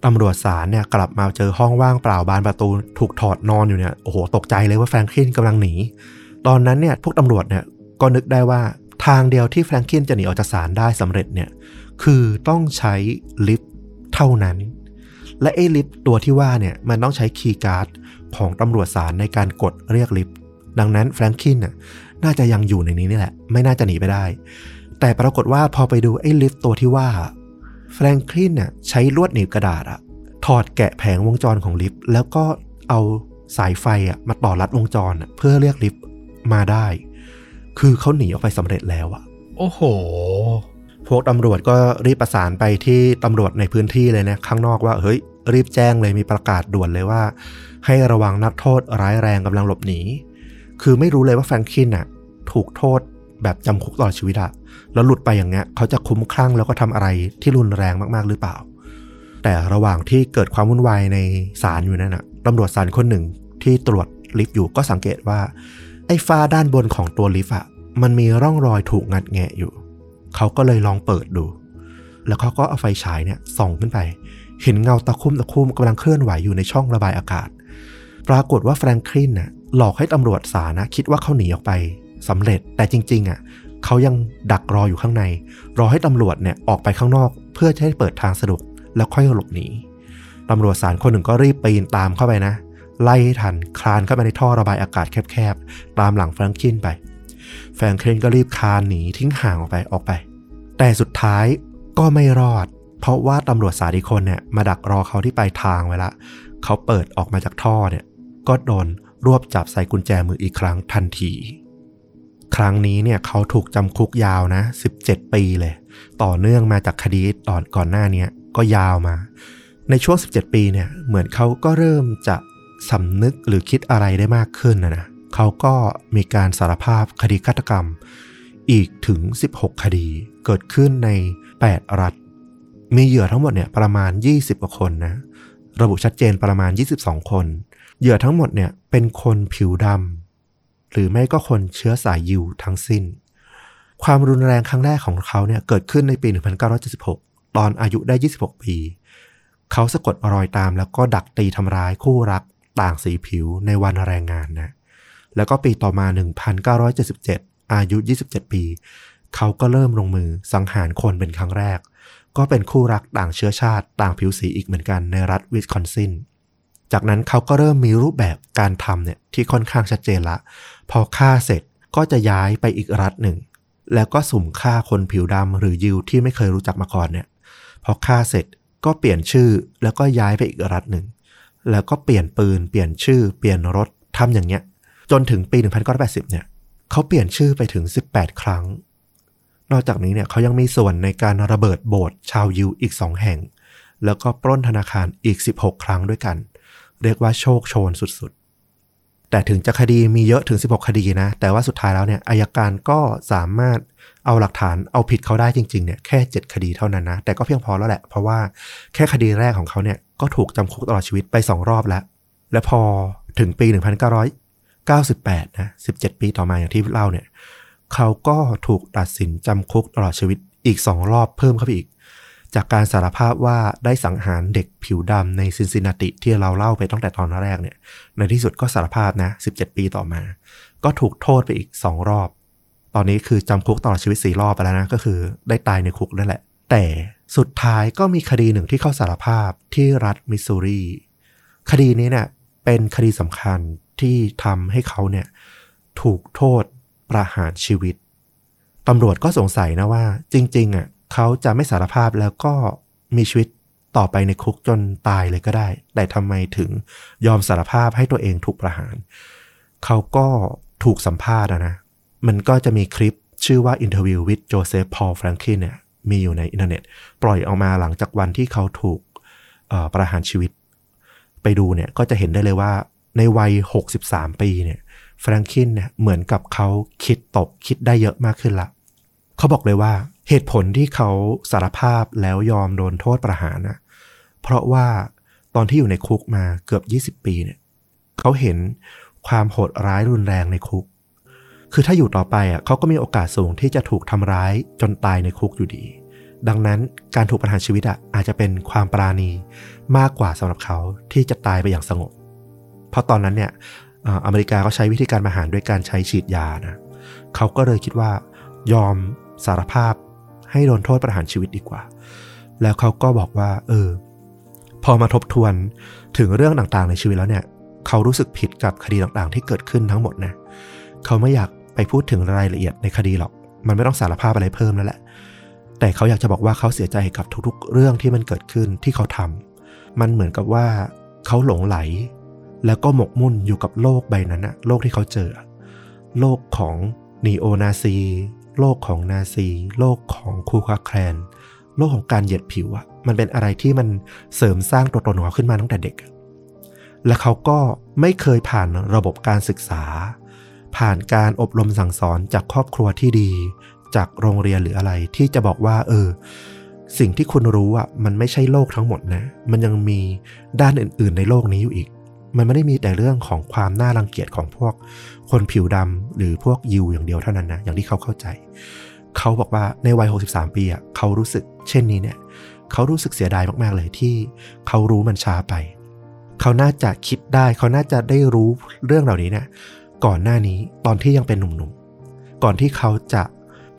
ตำรวจศาลเนี่ยกลับมาเจอห้องว่างเปล่าบานประตูถูกถอดนอนอยู่เนี่ยโอ้โหตกใจเลยว่าแฟรงคลินกำลังหนีตอนนั้นเนี่ยพวกตำรวจเนี่ยก็นึกได้ว่าทางเดียวที่แฟรงคลินจะหนีออกจากศาลได้สำเร็จเนี่ยคือต้องใช้ลิฟต์เท่านั้นและไอ้ลิฟต์ตัวที่ว่าเนี่ยมันต้องใช้คีย์การ์ด ของตำรวจศาลในการกดเรียกลิฟต์ดังนั้นแฟรงคลินน่าจะยังอยู่ในนี้นี่แหละไม่น่าจะหนีไปได้แต่ปรากฏว่าพอไปดูไอ้ลิฟต์ตัวที่ว่าแฟรงคลินใช้ลวดหนีบกระดาษถอดแกะแผงวงจรของลิฟต์แล้วก็เอาสายไฟมาต่อรัดวงจรเพื่อเรียกลิฟต์มาได้คือเขาหนีออกไปสำเร็จแล้วโอ้โหพวกตำรวจก็รีบประสานไปที่ตำรวจในพื้นที่เลยนะข้างนอกว่าเฮ้ยรีบแจ้งเลยมีประกาศด่วนเลยว่าให้ระวังนักโทษร้ายแรงกำลังหลบหนีคือไม่รู้เลยว่าแฟรงคลินถูกโทษแบบจำคุกตลอดชีวิตแล้วหลุดไปอย่างเงี้ยเขาจะคุ้มคลั่งแล้วก็ทำอะไรที่รุนแรงมากๆหรือเปล่าแต่ระหว่างที่เกิดความวุ่นวายในศาลอยู่นั่นตำรวจศาลคนหนึ่งที่ตรวจลิฟต์อยู่ก็สังเกตว่าไอ้ฝ้าด้านบนของตัวลิฟต์มันมีร่องรอยถูกงัดแงะอยู่เขาก็เลยลองเปิดดูแล้วเขาก็เอาไฟฉายเนี่ยส่องขึ้นไปเห็นเงาตะคุ่มกำลังเคลื่อนไหวอยู่ในช่องระบายอากาศปรากฏว่าแฟรงคลินหลอกให้ตำรวจศาลคิดว่าเขาหนีออกไปสำเร็จแต่จริงๆเขายังดักรออยู่ข้างในรอให้ตำรวจเนี่ยออกไปข้างนอกเพื่อจะให้เปิดทางสะดวกแล้วค่อยหลบหนีตำรวจศาลคนหนึ่งก็รีบปีนตามเข้าไปนะไล่ให้ทันคลานเข้าไปในท่อระบายอากาศแคบๆตามหลังแฟรงคลินไปแฟรงคลินก็รีบคลานหนีทิ้งห่างออกไปแต่สุดท้ายก็ไม่รอดเพราะว่าตำรวจสาธิคนเนี่ยมาดักรอเขาที่ปลายทางไว้ละเขาเปิดออกมาจากท่อเนี่ยก็โดนรวบจับใส่กุญแจมืออีกครั้งทันทีครั้งนี้เนี่ยเขาถูกจำคุกยาวนะ17ปีเลยต่อเนื่องมาจากคดีก่อนหน้านี้ก็ยาวมาในช่วง17ปีเนี่ยเหมือนเขาก็เริ่มจะสำนึกหรือคิดอะไรได้มากขึ้นนะเขาก็มีการสารภาพคดีฆาตกรรมอีกถึง16คดีเกิดขึ้นใน8รัฐมีเหยื่อทั้งหมดเนี่ยประมาณ20กว่าคนนะระบุชัดเจนประมาณ22คนเหยื่อทั้งหมดเนี่ยเป็นคนผิวดำหรือไม่ก็คนเชื้อสายยิวทั้งสิ้นความรุนแรงครั้งแรกของเขาเนี่ยเกิดขึ้นในปี1976ตอนอายุได้26ปีเขาสะกดรอยตามแล้วก็ดักตีทำร้ายคู่รักต่างสีผิวในวันแรงงานนะแล้วก็ปีต่อมา1977อายุ27ปีเขาก็เริ่มลงมือสังหารคนเป็นครั้งแรกก็เป็นคู่รักต่างเชื้อชาติต่างผิวสีอีกเหมือนกันในรัฐวิสคอนซินจากนั้นเขาก็เริ่มมีรูปแบบการทำเนี่ยที่ค่อนข้างชัดเจนละพอฆ่าเสร็จก็จะย้ายไปอีกรัฐหนึ่งแล้วก็สุ่มฆ่าคนผิวดำหรือยิวที่ไม่เคยรู้จักมาก่อนเนี่ยพอฆ่าเสร็จก็เปลี่ยนชื่อแล้วก็ย้ายไปอีกรัฐหนึ่งแล้วก็เปลี่ยนปืนเปลี่ยนชื่อเปลี่ยนรถทำอย่างเงี้ยจนถึงปี1980เนี่ยเขาเปลี่ยนชื่อไปถึง18ครั้งนอกจากนี้เนี่ยเขายังมีส่วนในการระเบิดโบสถ์ชาวยิวอีก2แห่งแล้วก็ปล้นธนาคารอีก16ครั้งด้วยกันเรียกว่าโชคโชนสุดๆแต่ถึงจะคดีมีเยอะถึง16คดีนะแต่ว่าสุดท้ายแล้วเนี่ยอัยการก็สามารถเอาหลักฐานเอาผิดเขาได้จริงๆเนี่ยแค่7คดีเท่านั้นนะแต่ก็เพียงพอแล้วแหละเพราะว่าแค่คดีแรกของเขาเนี่ยก็ถูกจำคุกตลอดชีวิตไป2รอบแล้วและพอถึงปี1998นะ17ปีต่อมาอย่างที่เล่าเนี่ยเขาก็ถูกตัดสินจำคุกตลอดชีวิตอีก2รอบเพิ่มเข้าไปอีกจากการสารภาพว่าได้สังหารเด็กผิวดำในซินซินนาติที่เราเล่าไปตั้งแต่ตอนแรกเนี่ยในที่สุดก็สารภาพนะ17ปีต่อมาก็ถูกโทษไปอีก2รอบตอนนี้คือจำคุกตลอดชีวิต4รอบไปแล้วนะก็คือได้ตายในคุกนั่นแหละแต่สุดท้ายก็มีคดีหนึ่งที่เข้าสารภาพที่รัฐมิสซูรีคดีนี้เนี่ยเป็นคดีสำคัญที่ทำให้เขาเนี่ยถูกโทษประหารชีวิตตำรวจก็สงสัยนะว่าจริงๆเขาจะไม่สารภาพแล้วก็มีชีวิตต่อไปในคุกจนตายเลยก็ได้แต่ทำไมถึงยอมสารภาพให้ตัวเองถูกประหารเขาก็ถูกสัมภาษณ์นะมันก็จะมีคลิปชื่อว่า Interview with Joseph Paul Franklin เนี่ยมีอยู่ในอินเทอร์เน็ตปล่อยออกมาหลังจากวันที่เขาถูกประหารชีวิตไปดูเนี่ยก็จะเห็นได้เลยว่าในวัย63ปีเนี่ยแฟรงคลินเนี่ยเหมือนกับเขาคิดได้เยอะมากขึ้นละเขาบอกเลยว่าเหตุผลที่เขาสารภาพแล้วยอมโดนโทษประหารนะเพราะว่าตอนที่อยู่ในคุกมาเกือบ20ปีเนี่ยเขาเห็นความโหดร้ายรุนแรงในคุกคือถ้าอยู่ต่อไปเขาก็มีโอกาสสูงที่จะถูกทำร้ายจนตายในคุกอยู่ดีดังนั้นการถูกประหารชีวิตอาจจะเป็นความปราณีมากกว่าสำหรับเขาที่จะตายไปอย่างสงบเพราะตอนนั้นเนี่ยอเมริกาก็ใช้วิธีการประหารด้วยการใช้ฉีดยานะเขาก็เลยคิดว่ายอมสารภาพให้โดนโทษประหารชีวิตดีกว่าแล้วเขาก็บอกว่าพอมาทบทวนถึงเรื่องต่างๆในชีวิตแล้วเนี่ย เขารู้สึกผิดกับคดีต่างๆที่เกิดขึ้นทั้งหมดนะเขาไม่อยากไปพูดถึงรายละเอียดในคดีหรอกมันไม่ต้องสารภาพอะไรเพิ่มแล้วแหละแต่เขาอยากจะบอกว่าเขาเสียใจกับทุกๆเรื่องที่มันเกิดขึ้นที่เขาทำมันเหมือนกับว่าเขาหลงไหลแล้วก็หมกมุ่นอยู่กับโลกใบนั้นนะโลกที่เขาเจอโลกของนีโอนาซีโลกของนาซีโลกของคูคาแคลนโลกของการเหยียดผิวอะมันเป็นอะไรที่มันเสริมสร้างตัวตนของเขาขึ้นมาตั้งแต่เด็กและเขาก็ไม่เคยผ่านระบบการศึกษาผ่านการอบรมสั่งสอนจากครอบครัวที่ดีจากโรงเรียนหรืออะไรที่จะบอกว่าสิ่งที่คุณรู้อะมันไม่ใช่โลกทั้งหมดนะมันยังมีด้านอื่นๆในโลกนี้อยู่อีกมันไม่ได้มีแต่เรื่องของความน่ารังเกียจของพวกคนผิวดำหรือพวกยิวอย่างเดียวเท่านั้นนะอย่างที่เขาเข้าใจเขาบอกว่าในวัย63ปีอ่ะเขารู้สึกเช่นนี้เนี่ยเขารู้สึกเสียดายมากๆเลยที่เขารู้มันช้าไปเขาน่าจะคิดได้เขาน่าจะได้รู้เรื่องเหล่านี้นะก่อนหน้านี้ตอนที่ยังเป็นหนุ่มๆก่อนที่เขาจะ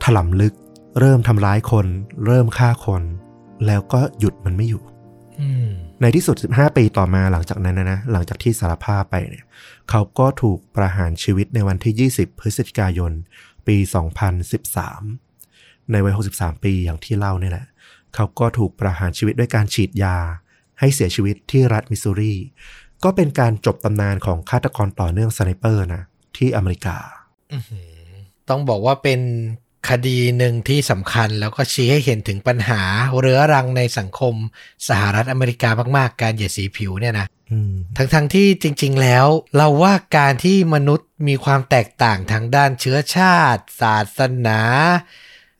ถลำลึกเริ่มทำร้ายคนเริ่มฆ่าคนแล้วก็หยุดมันไม่อยู่ในที่สุด15ปีต่อมาหลังจากนั้นนะหลังจากที่สารภาพไปเนี่ยเขาก็ถูกประหารชีวิตในวันที่20พฤศจิกายนปี2013ในวัย63ปีอย่างที่เล่านี่แหละเขาก็ถูกประหารชีวิตด้วยการฉีดยาให้เสียชีวิตที่รัฐมิสซูรีก็เป็นการจบตำนานของฆาตกรต่อเนื่องสไนเปอร์นะที่อเมริกาต้องบอกว่าเป็นคดีหนึ่งที่สำคัญแล้วก็ชี้ให้เห็นถึงปัญหาเรื้อรังในสังคมสหรัฐอเมริกามากๆการเหยียดสีผิวเนี่ยนะทั้งที่จริงๆแล้วเราว่าการที่มนุษย์มีความแตกต่างทางด้านเชื้อชาติศาสนา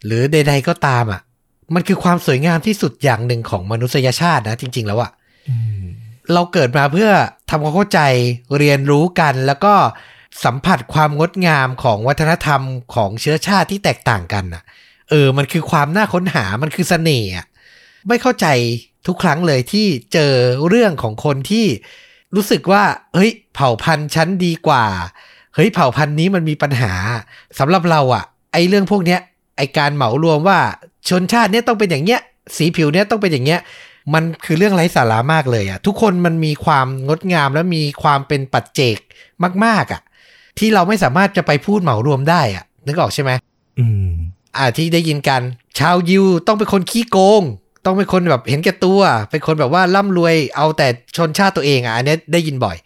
หรือใดๆก็ตามอ่ะมันคือความสวยงามที่สุดอย่างหนึ่งของมนุษยชาตินะจริงๆแล้วอ่ะเราเกิดมาเพื่อทำความเข้าใจเรียนรู้กันแล้วก็สัมผัสความงดงามของวัฒนธรรมของเชื้อชาติที่แตกต่างกันน่ะมันคือความน่าค้นหามันคือเสน่ห์ไม่เข้าใจทุกครั้งเลยที่เจอเรื่องของคนที่รู้สึกว่าเฮ้ยเผ่าพันธุ์ชั้นดีกว่าเฮ้ยเผ่าพันธุ์นี้มันมีปัญหาสำหรับเราอ่ะไอ้เรื่องพวกเนี้ยไอ้การเหมารวมว่าชนชาติเนี้ยต้องเป็นอย่างเนี้ยสีผิวเนี้ยต้องเป็นอย่างเนี้ยมันคือเรื่องไร้สาระมากเลยอ่ะทุกคนมันมีความงดงามและมีความเป็นปัจเจกมากๆอ่ะที่เราไม่สามารถจะไปพูดเหมารวมได้อ่ะนึกออกใช่ไหมที่ได้ยินกันชาวยิวต้องเป็นคนขี้โกงต้องเป็นคนแบบเห็นแก่ตัวเป็นคนแบบว่าร่ำรวยเอาแต่ชนชาติตัวเองอ่ะอันนี้ได้ยินบ่อย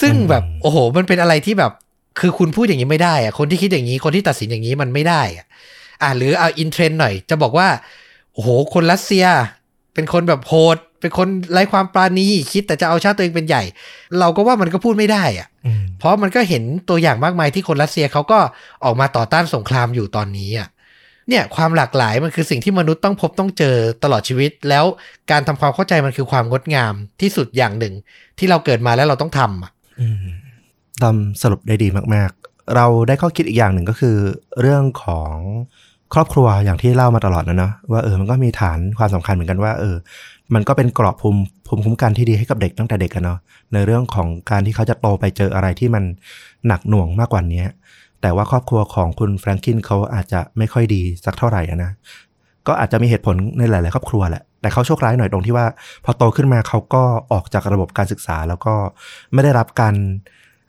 ซึ่งแบบโอ้โหมันเป็นอะไรที่แบบคือคุณพูดอย่างนี้ไม่ได้อ่ะคนที่คิดอย่างนี้คนที่ตัดสินอย่างนี้มันไม่ได้อ่ะหรือเอาอินเทรนด์หน่อยจะบอกว่าโอ้โหคนรัสเซียเป็นคนแบบโหดเป็นคนไร้ความปราณีคิดแต่จะเอาชาติตัวเองเป็นใหญ่เราก็ว่ามันก็พูดไม่ได้อ่ะเพราะมันก็เห็นตัวอย่างมากมายที่คนรัสเซียเขาก็ออกมาต่อต้านสงครามอยู่ตอนนี้อ่ะเนี่ยความหลากหลายมันคือสิ่งที่มนุษย์ต้องพบต้องเจอตลอดชีวิตแล้วการทำความเข้าใจมันคือความงดงามที่สุดอย่างหนึ่งที่เราเกิดมาแล้วเราต้องทำอ่ะทำสรุปได้ดีมากๆเราได้ข้อคิดอีกอย่างหนึ่งก็คือเรื่องของครอบครัวอย่างที่เล่ามาตลอดนะเนาะว่ามันก็มีฐานความสำคัญเหมือนกันว่ามันก็เป็นกรอบภูมิคุ้มกันที่ดีให้กับเด็กตั้งแต่เด็กกันเนาะในเรื่องของการที่เขาจะโตไปเจออะไรที่มันหนักหน่วงมากกว่านี้แต่ว่าครอบครัวของคุณแฟรงคลินเขาอาจจะไม่ค่อยดีสักเท่าไหร่นะก็อาจจะมีเหตุผลในหลายๆครอบครัวแหละแต่เขาโชคร้ายหน่อยตรงที่ว่าพอโตขึ้นมาเขาก็ออกจากระบบการศึกษาแล้วก็ไม่ได้รับการ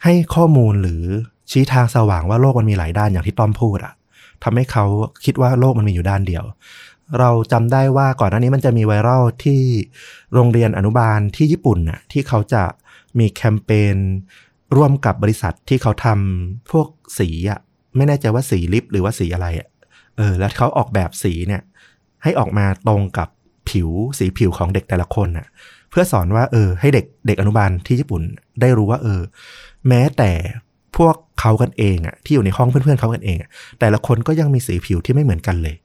ให้ข้อมูลหรือชี้ทางสว่างว่าโลกมันมีหลายด้านอย่างที่ต้อมพูดอะทำให้เขาคิดว่าโลกมันมีอยู่ด้านเดียวเราจำได้ว่าก่อนหน้านี้มันจะมีไวรัลที่โรงเรียนอนุบาลที่ญี่ปุ่นน่ะที่เขาจะมีแคมเปญร่วมกับบริษัทที่เขาทำพวกสีอ่ะไม่แน่ใจว่าสีลิปหรือว่าสีอะไรแล้วเขาออกแบบสีเนี่ยให้ออกมาตรงกับผิวสีผิวของเด็กแต่ละคนน่ะเพื่อสอนว่าให้เด็กอนุบาลที่ญี่ปุ่นได้รู้ว่าแม้แต่พวกเขากันเองอ่ะที่อยู่ในห้องเพื่อนๆเขากันเองแต่ละคนก็ยังมีสีผิวที่ไม่เหมือนกันเลย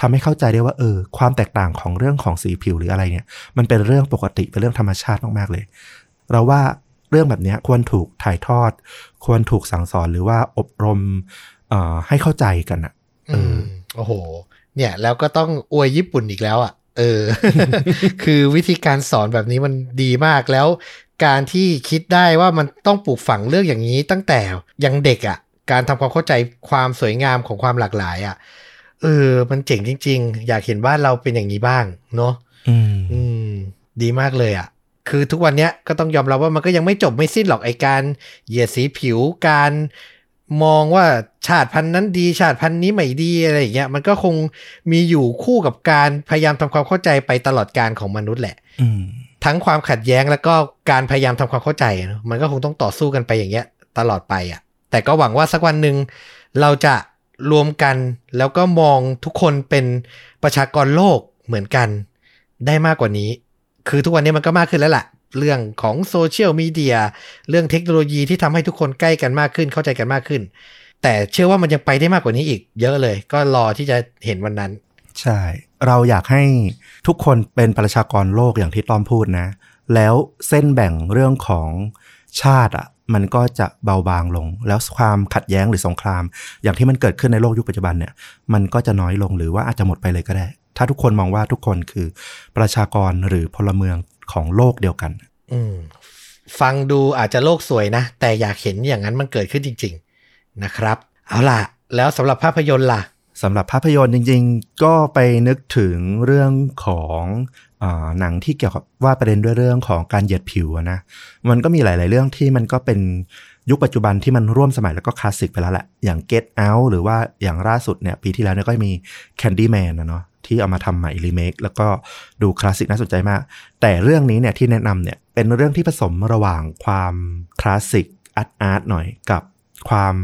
ทำให้เข้าใจได้ว่าความแตกต่างของเรื่องของสีผิวหรืออะไรเนี่ยมันเป็นเรื่องปกติเป็นเรื่องธรรมชาติมากๆเลยเราว่าเรื่องแบบนี้ควรถูกถ่ายทอดควรถูกสั่งสอนหรือว่าอบรมให้เข้าใจกันอ่ะโอ้โหเนี่ยแล้วก็ต้องอวยญี่ปุ่นอีกแล้วอ่ะคือวิธีการสอนแบบนี้มันดีมากแล้วการที่คิดได้ว่ามันต้องปลูกฝังเรื่องอย่างนี้ตั้งแต่ยังเด็กอ่ะการทำความเข้าใจความสวยงามของความหลากหลายอ่ะมันเจ๋งจริงๆอยากเห็นว่าเราเป็นอย่างนี้บ้างเนาะดีมากเลยอ่ะ คือทุกวันนี้ก็ต้องยอมรับว่ามันก็ยังไม่จบไม่สิ้นหรอกไอ้การเหยียดสีผิวการมองว่าชาติพันธุ์นั้นดีชาติพันธุ์นี้ไม่ดีอะไรอย่างเงี้ยมันก็คงมีอยู่คู่กับการพยายามทำความเข้าใจไปตลอดกาลของมนุษย์แหละทั้งความขัดแย้งแล้วก็การพยายามทำความเข้าใจมันก็คงต้องต่อสู้กันไปอย่างเงี้ยตลอดไปอ่ะแต่ก็หวังว่าสักวันหนึ่งเราจะรวมกันแล้วก็มองทุกคนเป็นประชากรโลกเหมือนกันได้มากกว่านี้คือทุกวันนี้มันก็มากขึ้นแล้วล่ะเรื่องของโซเชียลมีเดียเรื่องเทคโนโลยีที่ทำให้ทุกคนใกล้กันมากขึ้นเข้าใจกันมากขึ้นแต่เชื่อว่ามันยังไปได้มากกว่านี้อีกเยอะเลยก็รอที่จะเห็นวันนั้นใช่เราอยากให้ทุกคนเป็นประชากรโลกอย่างที่ต้อมพูดนะแล้วเส้นแบ่งเรื่องของชาติอ่ะมันก็จะเบาบางลงแล้วความขัดแย้งหรือสงครามอย่างที่มันเกิดขึ้นในโลกยุคปัจจุบันเนี่ยมันก็จะน้อยลงหรือว่าอาจจะหมดไปเลยก็ได้ถ้าทุกคนมองว่าทุกคนคือประชากรหรือพลเมืองของโลกเดียวกันฟังดูอาจจะโลกสวยนะแต่อยากเห็นอย่างนั้นมันเกิดขึ้นจริงๆนะครับเอาล่ะแล้วสำหรับภาพยนตร์ล่ะสำหรับภาพยนตร์จริงๆก็ไปนึกถึงเรื่องของหนังที่เกี่ยวกับว่าประเด็นด้วยเรื่องของการเหยียดผิวนะมันก็มีหลายๆเรื่องที่มันก็เป็นยุคปัจจุบันที่มันร่วมสมัยแล้วก็คลาสสิกไปแล้วแหละอย่าง Get Out หรือว่าอย่างล่าสุดเนี่ยปีที่แล้วเนี่ยก็มี Candyman นะเนาะที่เอามาทำใหม่รีเมคแล้วก็ดูคลาสสิกน่าสนใจมากแต่เรื่องนี้เนี่ยที่แนะนำเนี่ยเป็นเรื่องที่ผสมระหว่างความคลาสสิกอาร์ตหน่อยกับความ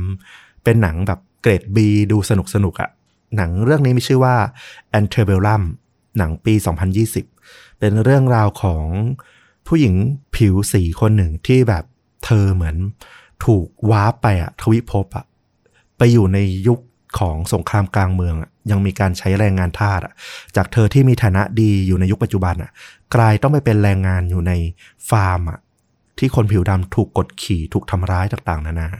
เป็นหนังแบบเกรด B ดูสนุกอ่ะหนังเรื่องนี้มีชื่อว่า Antebellum หนังปี 2020เป็นเรื่องราวของผู้หญิงผิวสีคนหนึ่งที่แบบเธอเหมือนถูกว้าไปอ่ะทวิภพอ่ะไปอยู่ในยุคของสงครามกลางเมืองอ่ะยังมีการใช้แรงงานทาสอ่ะจากเธอที่มีฐานะดีอยู่ในยุคปัจจุบันอ่ะกลายต้องไปเป็นแรงงานอยู่ในฟาร์มอ่ะที่คนผิวดำถูกกดขี่ถูกทำร้ายต่างๆนานา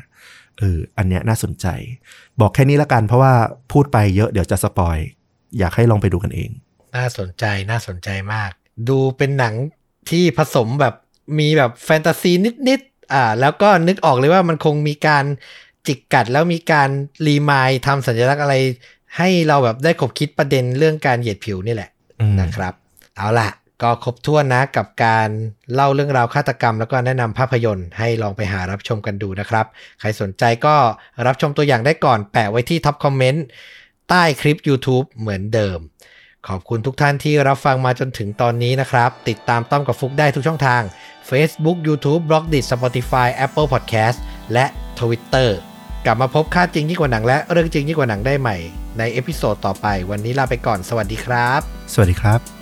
อันเนี้ยน่าสนใจบอกแค่นี้ละกันเพราะว่าพูดไปเยอะเดี๋ยวจะสปอยอยากให้ลองไปดูกันเองน่าสนใจมากดูเป็นหนังที่ผสมแบบมีแบบแฟนตาซีนิดๆแล้วก็นึกออกเลยว่ามันคงมีการจิกกัดแล้วมีการรีมายทำสัญลักษณ์อะไรให้เราแบบได้คบคิดประเด็นเรื่องการเหยียดผิวนี่แหละนะครับเอาล่ะก็ครบถ้วนนะกับการเล่าเรื่องราวฆาตกรรมแล้วก็แนะนำภาพยนตร์ให้ลองไปหารับชมกันดูนะครับใครสนใจก็รับชมตัวอย่างได้ก่อนแปะไว้ที่ท็อปคอมเมนต์ใต้คลิป YouTube เหมือนเดิมขอบคุณทุกท่านที่รับฟังมาจนถึงตอนนี้นะครับติดตามต้อมกับฟุกได้ทุกช่องทาง Facebook YouTube Blogdit Spotify Apple Podcast และ Twitter กลับมาพบค่าจริงยิ่งกว่าหนังและเรื่องจริงยิ่งกว่าหนังได้ใหม่ในเอพิโซดต่อไปวันนี้ลาไปก่อนสวัสดีครับสวัสดีครับ